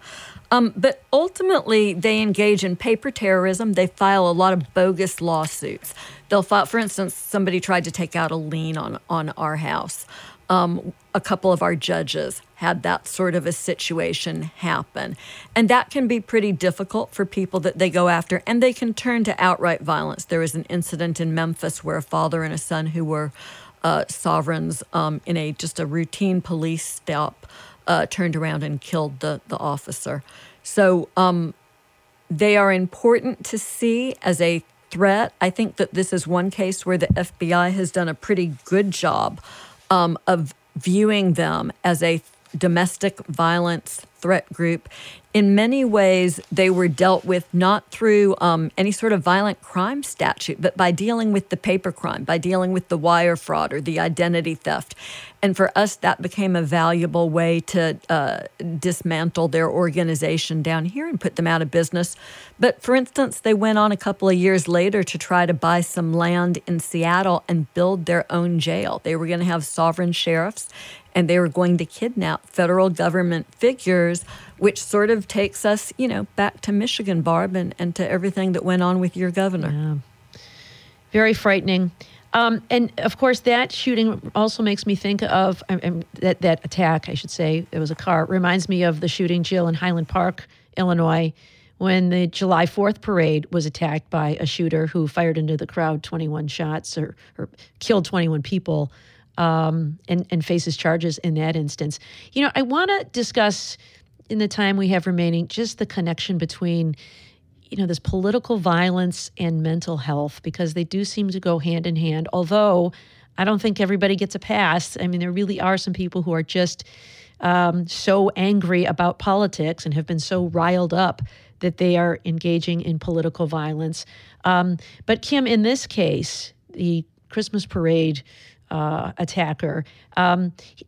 But ultimately, they engage in paper terrorism. They file a lot of bogus lawsuits. They'll file, for instance, somebody tried to take out a lien on our house. A couple of our judges had that sort of a situation happen. And that can be pretty difficult for people that they go after, and they can turn to outright violence. There was an incident in Memphis where a father and a son who were sovereigns in a routine police stop turned around and killed the officer. So they are important to see as a threat. I think that this is one case where the FBI has done a pretty good job of viewing them as a domestic violence threat group. In many ways, they were dealt with not through any sort of violent crime statute, but by dealing with the paper crime, by dealing with the wire fraud or the identity theft. And for us, that became a valuable way to dismantle their organization down here and put them out of business. But for instance, they went on a couple of years later to try to buy some land in Seattle and build their own jail. They were going to have sovereign sheriffs, and they were going to kidnap federal government figures, which sort of takes us, you know, back to Michigan, Barb, and to everything that went on with your governor. Yeah. Very frightening. And, of course, that shooting also makes me think of, that attack, I should say, it was a car, reminds me of the shooting, Jill, in Highland Park, Illinois, when the July 4th parade was attacked by a shooter who fired into the crowd 21 shots or killed 21 people. And faces charges in that instance. You know, I want to discuss in the time we have remaining just the connection between, you know, this political violence and mental health, because they do seem to go hand in hand, although I don't think everybody gets a pass. I mean, there really are some people who are just so angry about politics and have been so riled up that they are engaging in political violence. But Kim, in this case, the Christmas parade attacker.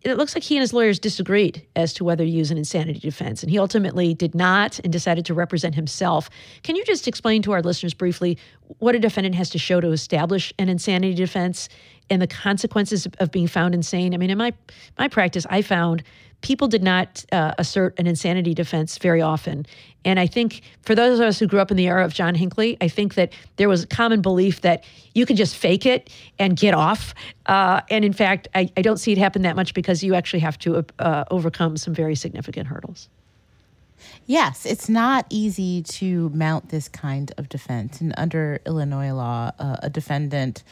It looks like he and his lawyers disagreed as to whether to use an insanity defense, and he ultimately did not and decided to represent himself. Can you just explain to our listeners briefly what a defendant has to show to establish an insanity defense and the consequences of being found insane? I mean, in my practice, I found people did not assert an insanity defense very often. And I think for those of us who grew up in the era of John Hinckley, I think that there was a common belief that you could just fake it and get off. And in fact, I don't see it happen that much because you actually have to overcome some very significant hurdles. Yes, it's not easy to mount this kind of defense. And under Illinois law, a defendant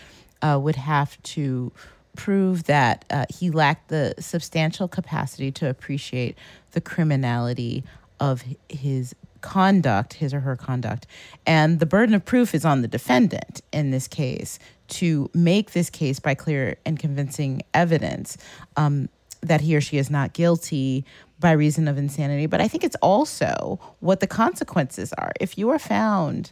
would have to prove that he lacked the substantial capacity to appreciate the criminality of his conduct, his or her conduct. And the burden of proof is on the defendant in this case to make this case by clear and convincing evidence that he or she is not guilty by reason of insanity. But I think it's also what the consequences are. If you are found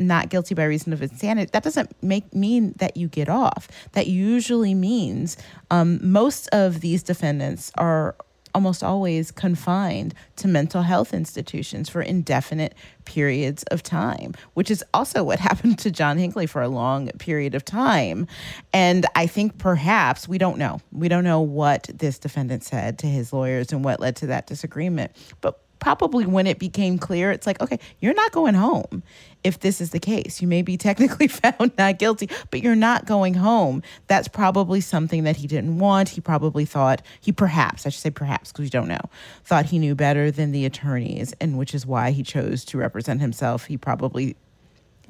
not guilty by reason of insanity, that doesn't mean that you get off. That usually means most of these defendants are almost always confined to mental health institutions for indefinite periods of time, which is also what happened to John Hinckley for a long period of time. And I think perhaps, we don't know what this defendant said to his lawyers and what led to that disagreement, but probably when it became clear, it's like, okay, you're not going home if this is the case. You may be technically found not guilty, but you're not going home. That's probably something that he didn't want. He probably thought, perhaps, because we don't know, thought he knew better than the attorneys, and which is why he chose to represent himself. He probably,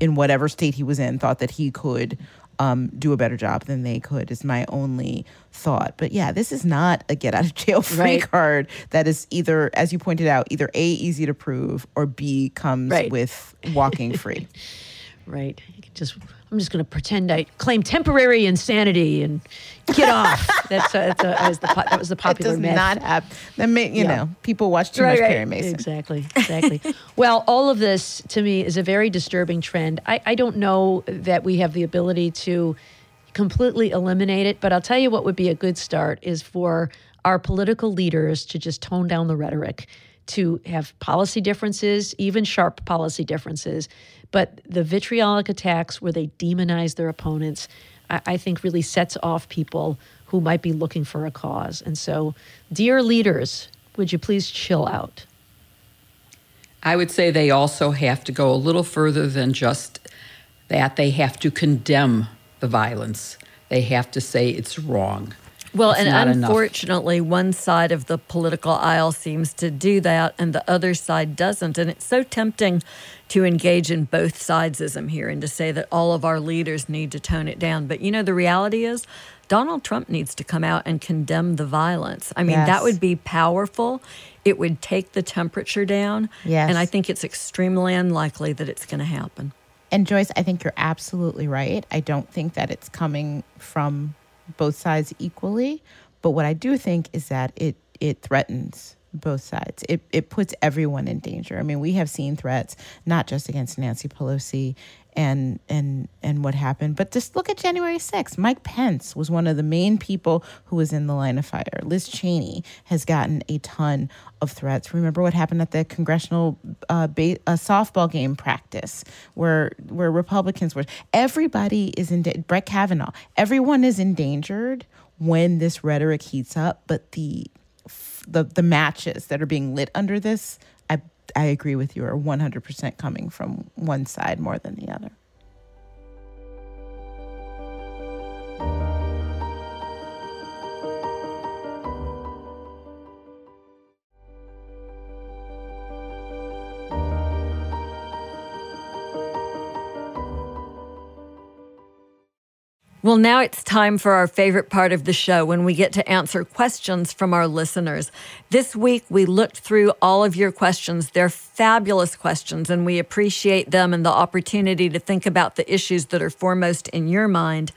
in whatever state he was in, thought that he could do a better job than they could, is my only thought. But yeah, this is not a get out of jail free card that is either, as you pointed out, either A, easy to prove, or B, comes with walking free. Right. I'm just going to pretend I claim temporary insanity and get off. That was the popular myth. It does not happen. You know, people watch too much Perry Mason. Exactly. Well, all of this to me is a very disturbing trend. I don't know that we have the ability to completely eliminate it, but I'll tell you what would be a good start is for our political leaders to just tone down the rhetoric, to have policy differences, even sharp policy differences. But the vitriolic attacks where they demonize their opponents, I think really sets off people who might be looking for a cause. And so, dear leaders, would you please chill out? I would say they also have to go a little further than just that. They have to condemn the violence. They have to say it's wrong. Well, and unfortunately, one side of the political aisle seems to do that and the other side doesn't. And it's so tempting to engage in both sidesism here and to say that all of our leaders need to tone it down. But, you know, the reality is Donald Trump needs to come out and condemn the violence. I mean, that would be powerful. It would take the temperature down. Yes. And I think it's extremely unlikely that it's going to happen. And Joyce, I think you're absolutely right. I don't think that it's coming from both sides equally. But what I do think is that it threatens both sides. It puts everyone in danger. I mean, we have seen threats, not just against Nancy Pelosi and what happened, but just look at January 6th. Mike Pence was one of the main people who was in the line of fire. Liz Cheney has gotten a ton of threats. Remember what happened at the congressional softball game practice where Republicans were. Everybody is in danger. Brett Kavanaugh. Everyone is endangered when this rhetoric heats up, but the matches that are being lit under this, I agree with you, are 100% coming from one side more than the other. Well, now it's time for our favorite part of the show when we get to answer questions from our listeners. This week, we looked through all of your questions. They're fabulous questions, and we appreciate them and the opportunity to think about the issues that are foremost in your mind.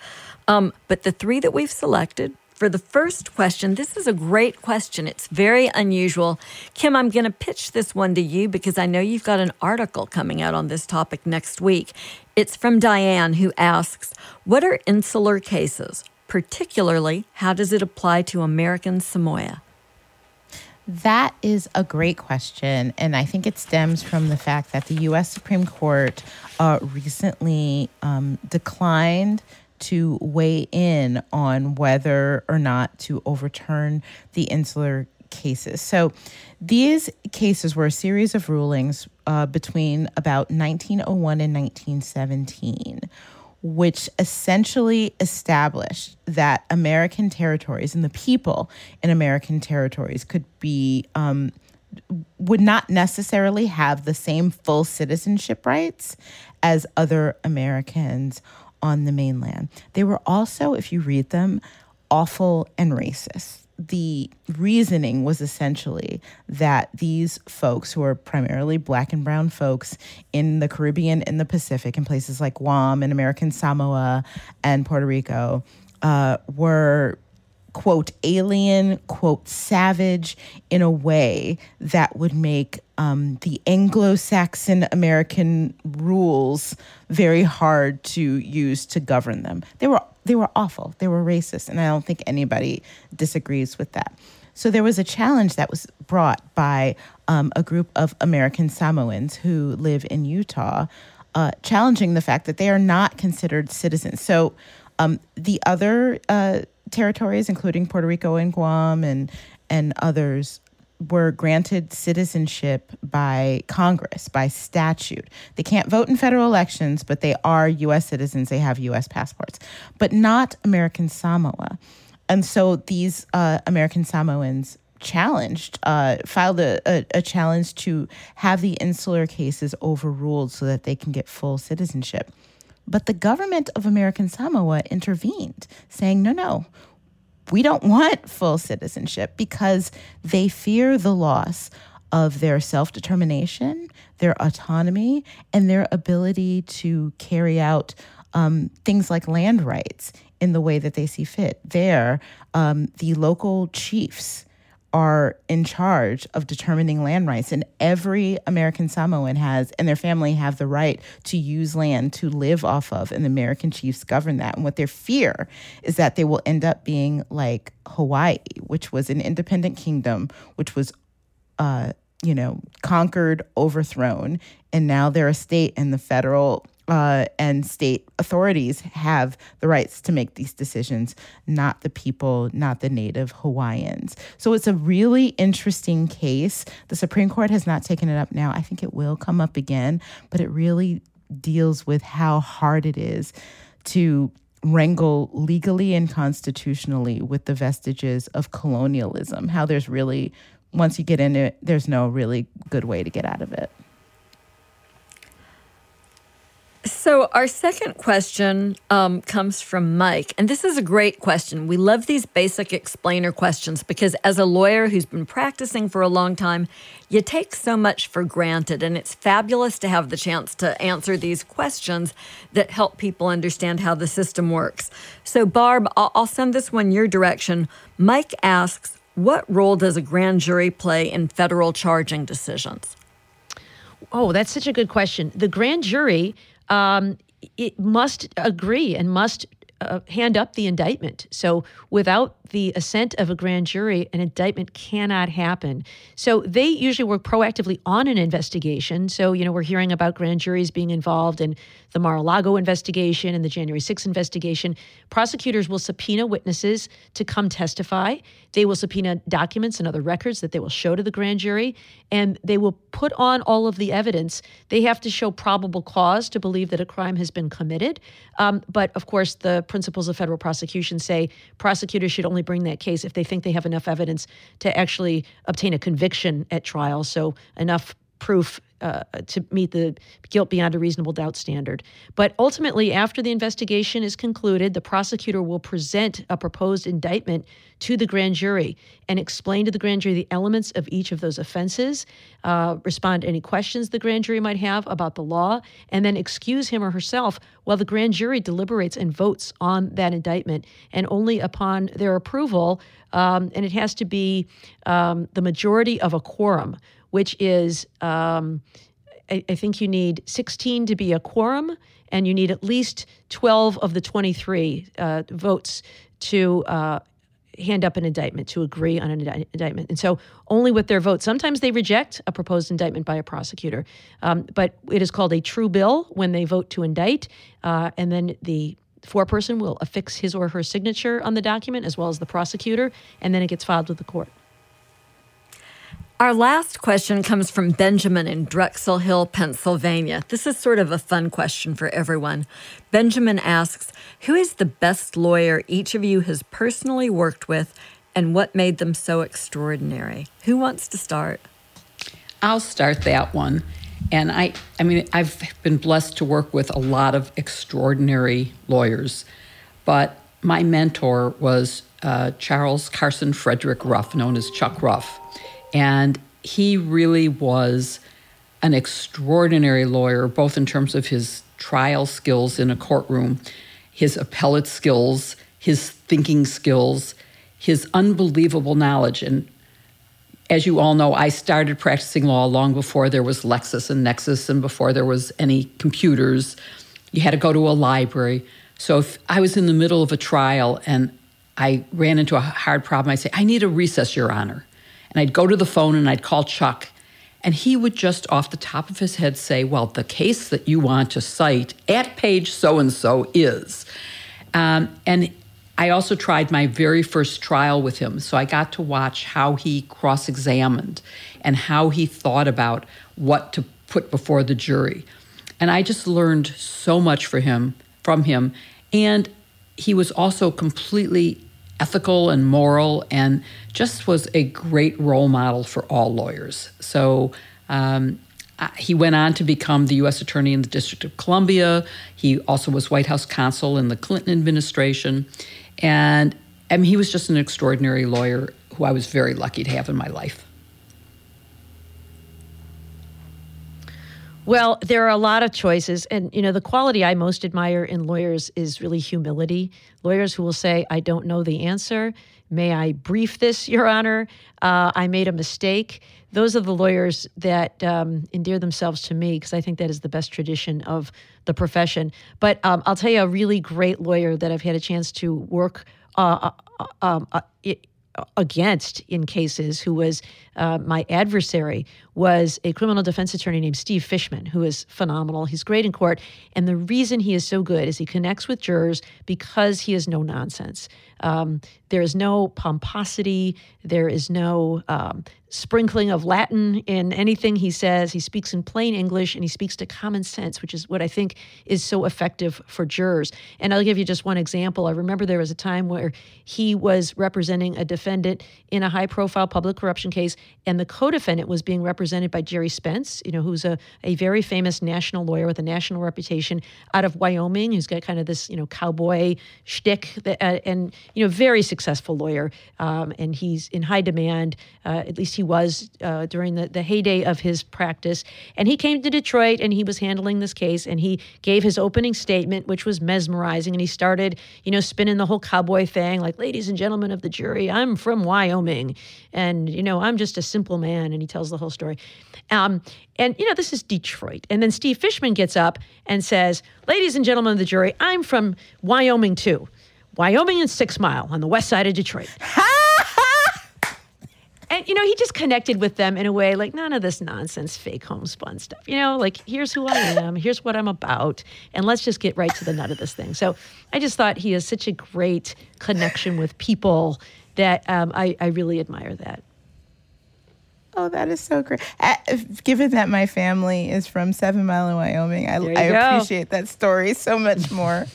But the three that we've selected, for the first question, this is a great question. It's very unusual. Kim, I'm going to pitch this one to you because I know you've got an article coming out on this topic next week. It's from Diane, who asks, what are insular cases? Particularly, how does it apply to American Samoa? That is a great question, and I think it stems from the fact that the U.S. Supreme Court recently declined to weigh in on whether or not to overturn the insular cases. So these cases were a series of rulings between about 1901 and 1917, which essentially established that American territories and the people in American territories could be would not necessarily have the same full citizenship rights as other Americans on the mainland. They were also, if you read them, awful and racist. The reasoning was essentially that these folks, who are primarily Black and brown folks in the Caribbean and the Pacific, in places like Guam and American Samoa and Puerto Rico, were, quote, alien, quote, savage in a way that would make the Anglo-Saxon American rules very hard to use to govern them. They were awful. They were racist. And I don't think anybody disagrees with that. So there was a challenge that was brought by a group of American Samoans who live in Utah, challenging the fact that they are not considered citizens. So the other territories, including Puerto Rico and Guam and others, were granted citizenship by Congress, by statute. They can't vote in federal elections, but they are U.S. citizens. They have U.S. passports, but not American Samoa. And so these American Samoans challenged, filed a challenge to have the insular cases overruled so that they can get full citizenship. But the government of American Samoa intervened, saying, no, we don't want full citizenship, because they fear the loss of their self-determination, their autonomy, and their ability to carry out things like land rights in the way that they see fit. There, the local chiefs are in charge of determining land rights, and every American Samoan has, and their family have, the right to use land to live off of, and the American chiefs govern that. And what their fear is that they will end up being like Hawaii, which was an independent kingdom, which was, conquered, overthrown, and now they're a state, and the federal and state authorities have the rights to make these decisions, not the people, not the native Hawaiians. So it's a really interesting case. The Supreme Court has not taken it up now. I think it will come up again, but it really deals with how hard it is to wrangle legally and constitutionally with the vestiges of colonialism, how there's really, once you get into it, there's no really good way to get out of it. So our second question comes from Mike, and this is a great question. We love these basic explainer questions because as a lawyer who's been practicing for a long time, you take so much for granted, and it's fabulous to have the chance to answer these questions that help people understand how the system works. So Barb, I'll send this one your direction. Mike asks, what role does a grand jury play in federal charging decisions? Oh, that's such a good question. The grand jury, it must agree and must hand up the indictment. So without the assent of a grand jury, an indictment cannot happen. So they usually work proactively on an investigation. So, you know, we're hearing about grand juries being involved in the Mar-a-Lago investigation and the January 6th investigation. Prosecutors will subpoena witnesses to come testify. They will subpoena documents and other records that they will show to the grand jury, and they will put on all of the evidence. They have to show probable cause to believe that a crime has been committed. But of course, the principles of federal prosecution say prosecutors should only bring that case if they think they have enough evidence to actually obtain a conviction at trial, so enough proof to meet the guilt beyond a reasonable doubt standard. But ultimately, after the investigation is concluded, the prosecutor will present a proposed indictment to the grand jury and explain to the grand jury the elements of each of those offenses, respond to any questions the grand jury might have about the law, and then excuse him or herself while the grand jury deliberates and votes on that indictment. And only upon their approval, and it has to be the majority of a quorum, which is, I think you need 16 to be a quorum, and you need at least 12 of the 23 votes to hand up an indictment, to agree on an indictment. And so only with their vote. Sometimes they reject a proposed indictment by a prosecutor, but it is called a true bill when they vote to indict, and then the foreperson will affix his or her signature on the document as well as the prosecutor, and then it gets filed with the court. Our last question comes from Benjamin in Drexel Hill, Pennsylvania. This is sort of a fun question for everyone. Benjamin asks, who is the best lawyer each of you has personally worked with, and what made them so extraordinary? Who wants to start? I'll start that one. And I mean, I've been blessed to work with a lot of extraordinary lawyers, but my mentor was Charles Carson Frederick Ruff, known as Chuck Ruff. And he really was an extraordinary lawyer, both in terms of his trial skills in a courtroom, his appellate skills, his thinking skills, his unbelievable knowledge. And as you all know, I started practicing law long before there was Lexis and Nexis and before there was any computers. You had to go to a library. So if I was in the middle of a trial and I ran into a hard problem, I'd say, I need a recess, Your Honor. And I'd go to the phone and I'd call Chuck, and he would just off the top of his head say, well, the case that you want to cite at page so-and-so is. And I also tried my very first trial with him. So I got to watch how he cross-examined and how he thought about what to put before the jury. And I just learned so much from him. And he was also completely ethical and moral, and just was a great role model for all lawyers. So he went on to become the U.S. Attorney in the District of Columbia. He also was White House counsel in the Clinton administration. And I mean, he was just an extraordinary lawyer who I was very lucky to have in my life. Well, there are a lot of choices. And, you know, the quality I most admire in lawyers is really humility. Lawyers who will say, I don't know the answer. May I brief this, Your Honor? I made a mistake. Those are the lawyers that endear themselves to me, because I think that is the best tradition of the profession. But I'll tell you a really great lawyer that I've had a chance to work against in cases, who was my adversary, was a criminal defense attorney named Steve Fishman, who is phenomenal. He's great in court. And the reason he is so good is he connects with jurors because he is no nonsense. There is no pomposity. There is no sprinkling of Latin in anything he says. He speaks in plain English, and he speaks to common sense, which is what I think is so effective for jurors. And I'll give you just one example. I remember there was a time where he was representing a defendant in a high-profile public corruption case, and the co-defendant was being represented by Jerry Spence, you know, who's a very famous national lawyer with a national reputation out of Wyoming, who's got kind of this, you know, cowboy shtick that, and, you know, very successful lawyer. And he's in high demand, at least he was during the heyday of his practice. And he came to Detroit and he was handling this case and he gave his opening statement, which was mesmerizing. And he started, you know, spinning the whole cowboy thing, like, ladies and gentlemen of the jury, I'm from Wyoming. And, you know, I'm just a simple man. And he tells the whole story. And, you know, this is Detroit. And then Steve Fishman gets up and says, ladies and gentlemen of the jury, I'm from Wyoming too. Wyoming and 6 Mile on the west side of Detroit. And, you know, he just connected with them in a way like none of this nonsense, fake homespun stuff. You know, like, here's who I am, here's what I'm about, and let's just get right to the nut of this thing. So I just thought he has such a great connection with people that I really admire that. Oh, that is so great. Given that my family is from 7 Mile in Wyoming, I appreciate that story so much more.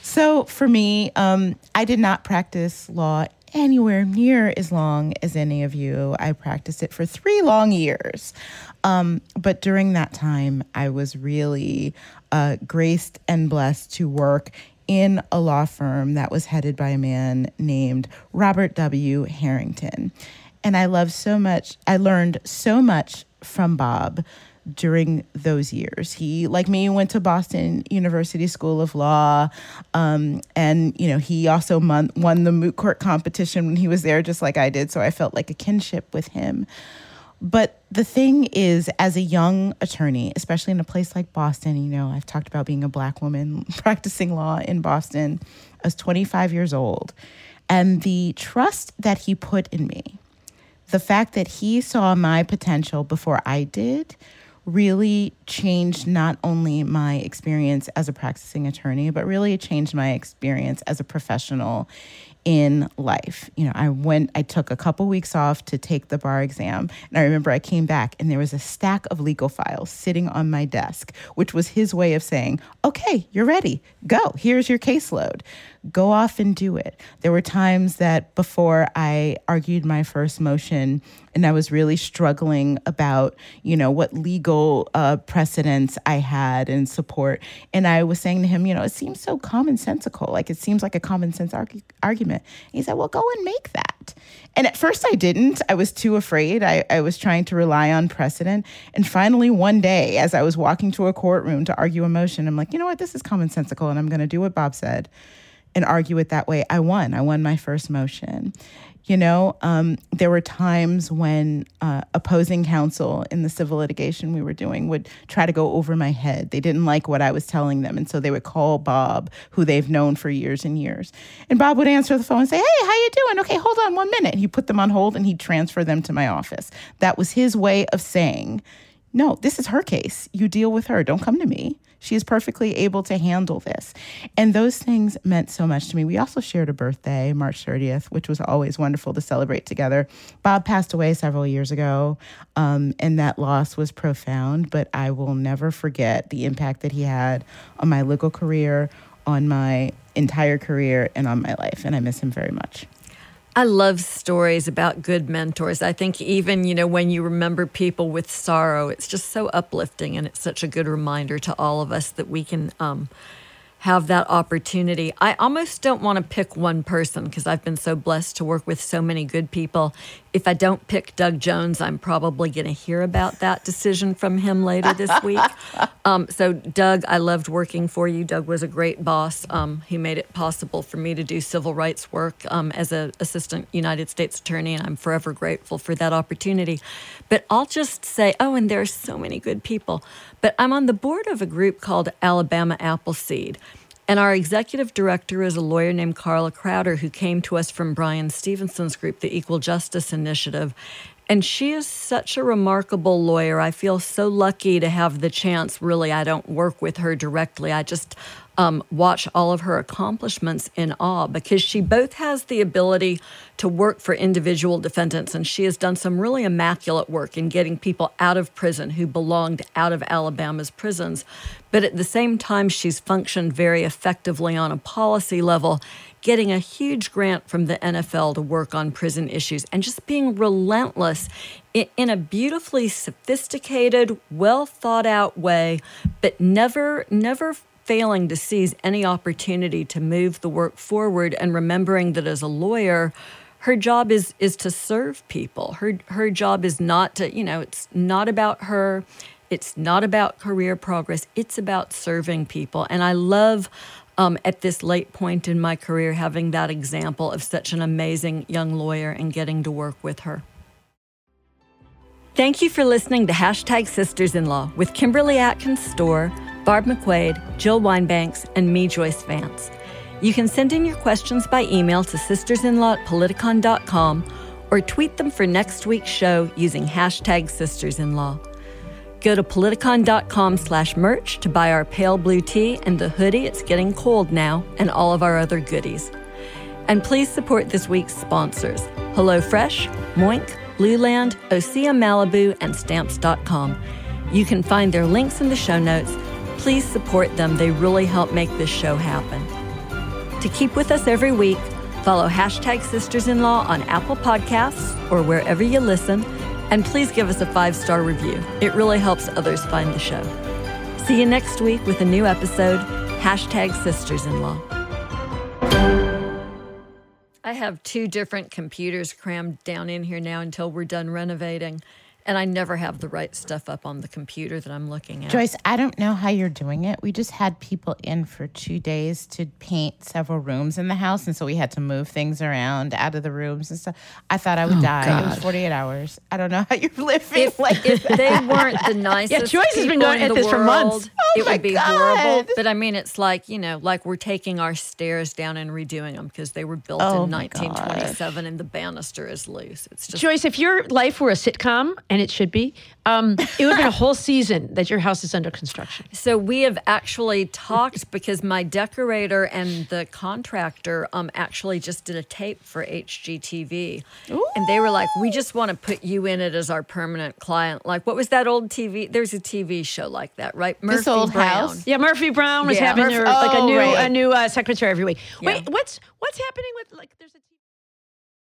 So for me, I did not practice law anywhere near as long as any of you. I practiced it for 3 long years. But during that time, I was really graced and blessed to work in a law firm that was headed by a man named Robert W. Harrington. And I loved so much. I learned so much from Bob during those years. He, like me, went to Boston University School of Law. And, you know, he also won the moot court competition when he was there, just like I did. So I felt like a kinship with him. But the thing is, as a young attorney, especially in a place like Boston, you know, I've talked about being a Black woman practicing law in Boston. I was 25 years old. And the trust that he put in me, the fact that he saw my potential before I did, really changed not only my experience as a practicing attorney, but really it changed my experience as a professional in life. You know, I took a couple weeks off to take the bar exam. And I remember I came back and there was a stack of legal files sitting on my desk, which was his way of saying, okay, you're ready. Go. Here's your caseload. Go off and do it. There were times that before I argued my first motion and I was really struggling about, you know, what legal precedents I had and support. And I was saying to him, you know, it seems so commonsensical. Like, it seems like a common sense argument. And he said, well, go and make that. And at first I didn't. I was too afraid. I was trying to rely on precedent. And finally, one day, as I was walking to a courtroom to argue a motion, I'm like, you know what, this is commonsensical and I'm going to do what Bob said and argue it that way. I won my first motion. You know, there were times when opposing counsel in the civil litigation we were doing would try to go over my head. They didn't like what I was telling them. And so they would call Bob, who they've known for years and years. And Bob would answer the phone and say, hey, how you doing? Okay, hold on 1 minute. And he put them on hold and he'd transfer them to my office. That was his way of saying, no, this is her case. You deal with her. Don't come to me. She is perfectly able to handle this. And those things meant so much to me. We also shared a birthday, March 30th, which was always wonderful to celebrate together. Bob passed away several years ago, and that loss was profound, but I will never forget the impact that he had on my legal career, on my entire career, and on my life. And I miss him very much. I love stories about good mentors. I think even, you know, when you remember people with sorrow, it's just so uplifting, and it's such a good reminder to all of us that we can have that opportunity. I almost don't want to pick one person because I've been so blessed to work with so many good people. If I don't pick Doug Jones, I'm probably going to hear about that decision from him later this week. So Doug, I loved working for you. Doug was a great boss. He made it possible for me to do civil rights work as an assistant United States attorney, and I'm forever grateful for that opportunity. But I'll just say, and there are so many good people. But I'm on the board of a group called Alabama Appleseed. And our executive director is a lawyer named Carla Crowder, who came to us from Brian Stevenson's group, the Equal Justice Initiative. And she is such a remarkable lawyer. I feel so lucky to have the chance. Really, I don't work with her directly. I just watch all of her accomplishments in awe, because she both has the ability to work for individual defendants, and she has done some really immaculate work in getting people out of prison who belonged out of Alabama's prisons. But at the same time, she's functioned very effectively on a policy level, getting a huge grant from the NFL to work on prison issues, and just being relentless in a beautifully sophisticated, well-thought-out way, but never failing to seize any opportunity to move the work forward, and remembering that as a lawyer, her job is to serve people. Her job is not to, it's not about her. It's not about career progress. It's about serving people. And I love at this late point in my career having that example of such an amazing young lawyer and getting to work with her. Thank you for listening to #SistersInLaw with Kimberly Atkins Store, Barb McQuaid, Jill Weinbanks, and me, Joyce Vance. You can send in your questions by email to sistersinlaw@politicon.com or tweet them for next week's show using #SistersInLaw. Go to politicon.com/merch to buy our pale blue tee and the hoodie It's Getting Cold Now and all of our other goodies. And please support this week's sponsors, HelloFresh, Moink, Luland, Osea Malibu, and Stamps.com. You can find their links in the show notes. Please support them. They really help make this show happen. To keep with us every week, follow #SistersInLaw on Apple Podcasts or wherever you listen, and please give us a 5-star review. It really helps others find the show. See you next week with a new episode, #SistersInLaw. I have 2 different computers crammed down in here now until we're done renovating. And I never have the right stuff up on the computer that I'm looking at. Joyce, I don't know how you're doing it. We just had people in for 2 days to paint several rooms in the house. And so we had to move things around out of the rooms and stuff. I thought I would die. God. It was 48 hours. I don't know how you're living. If they weren't the nicest Joyce has been going at this world, for months. Oh, it would be horrible. But I mean, it's like, like we're taking our stairs down and redoing them because they were built in 1927 and the banister is loose. It's just Joyce, if your life were a sitcom, and it should be, it would have been a whole season that your house is under construction. So we have actually talked because my decorator and the contractor actually just did a tape for HGTV. Ooh. And they were like, we just want to put you in it as our permanent client. Like, what was that old TV? There's a TV show like that, right? Murphy This Old Brown. House? Yeah, Murphy Brown was having a new secretary every week. Yeah. Wait, what's happening with, like, there's a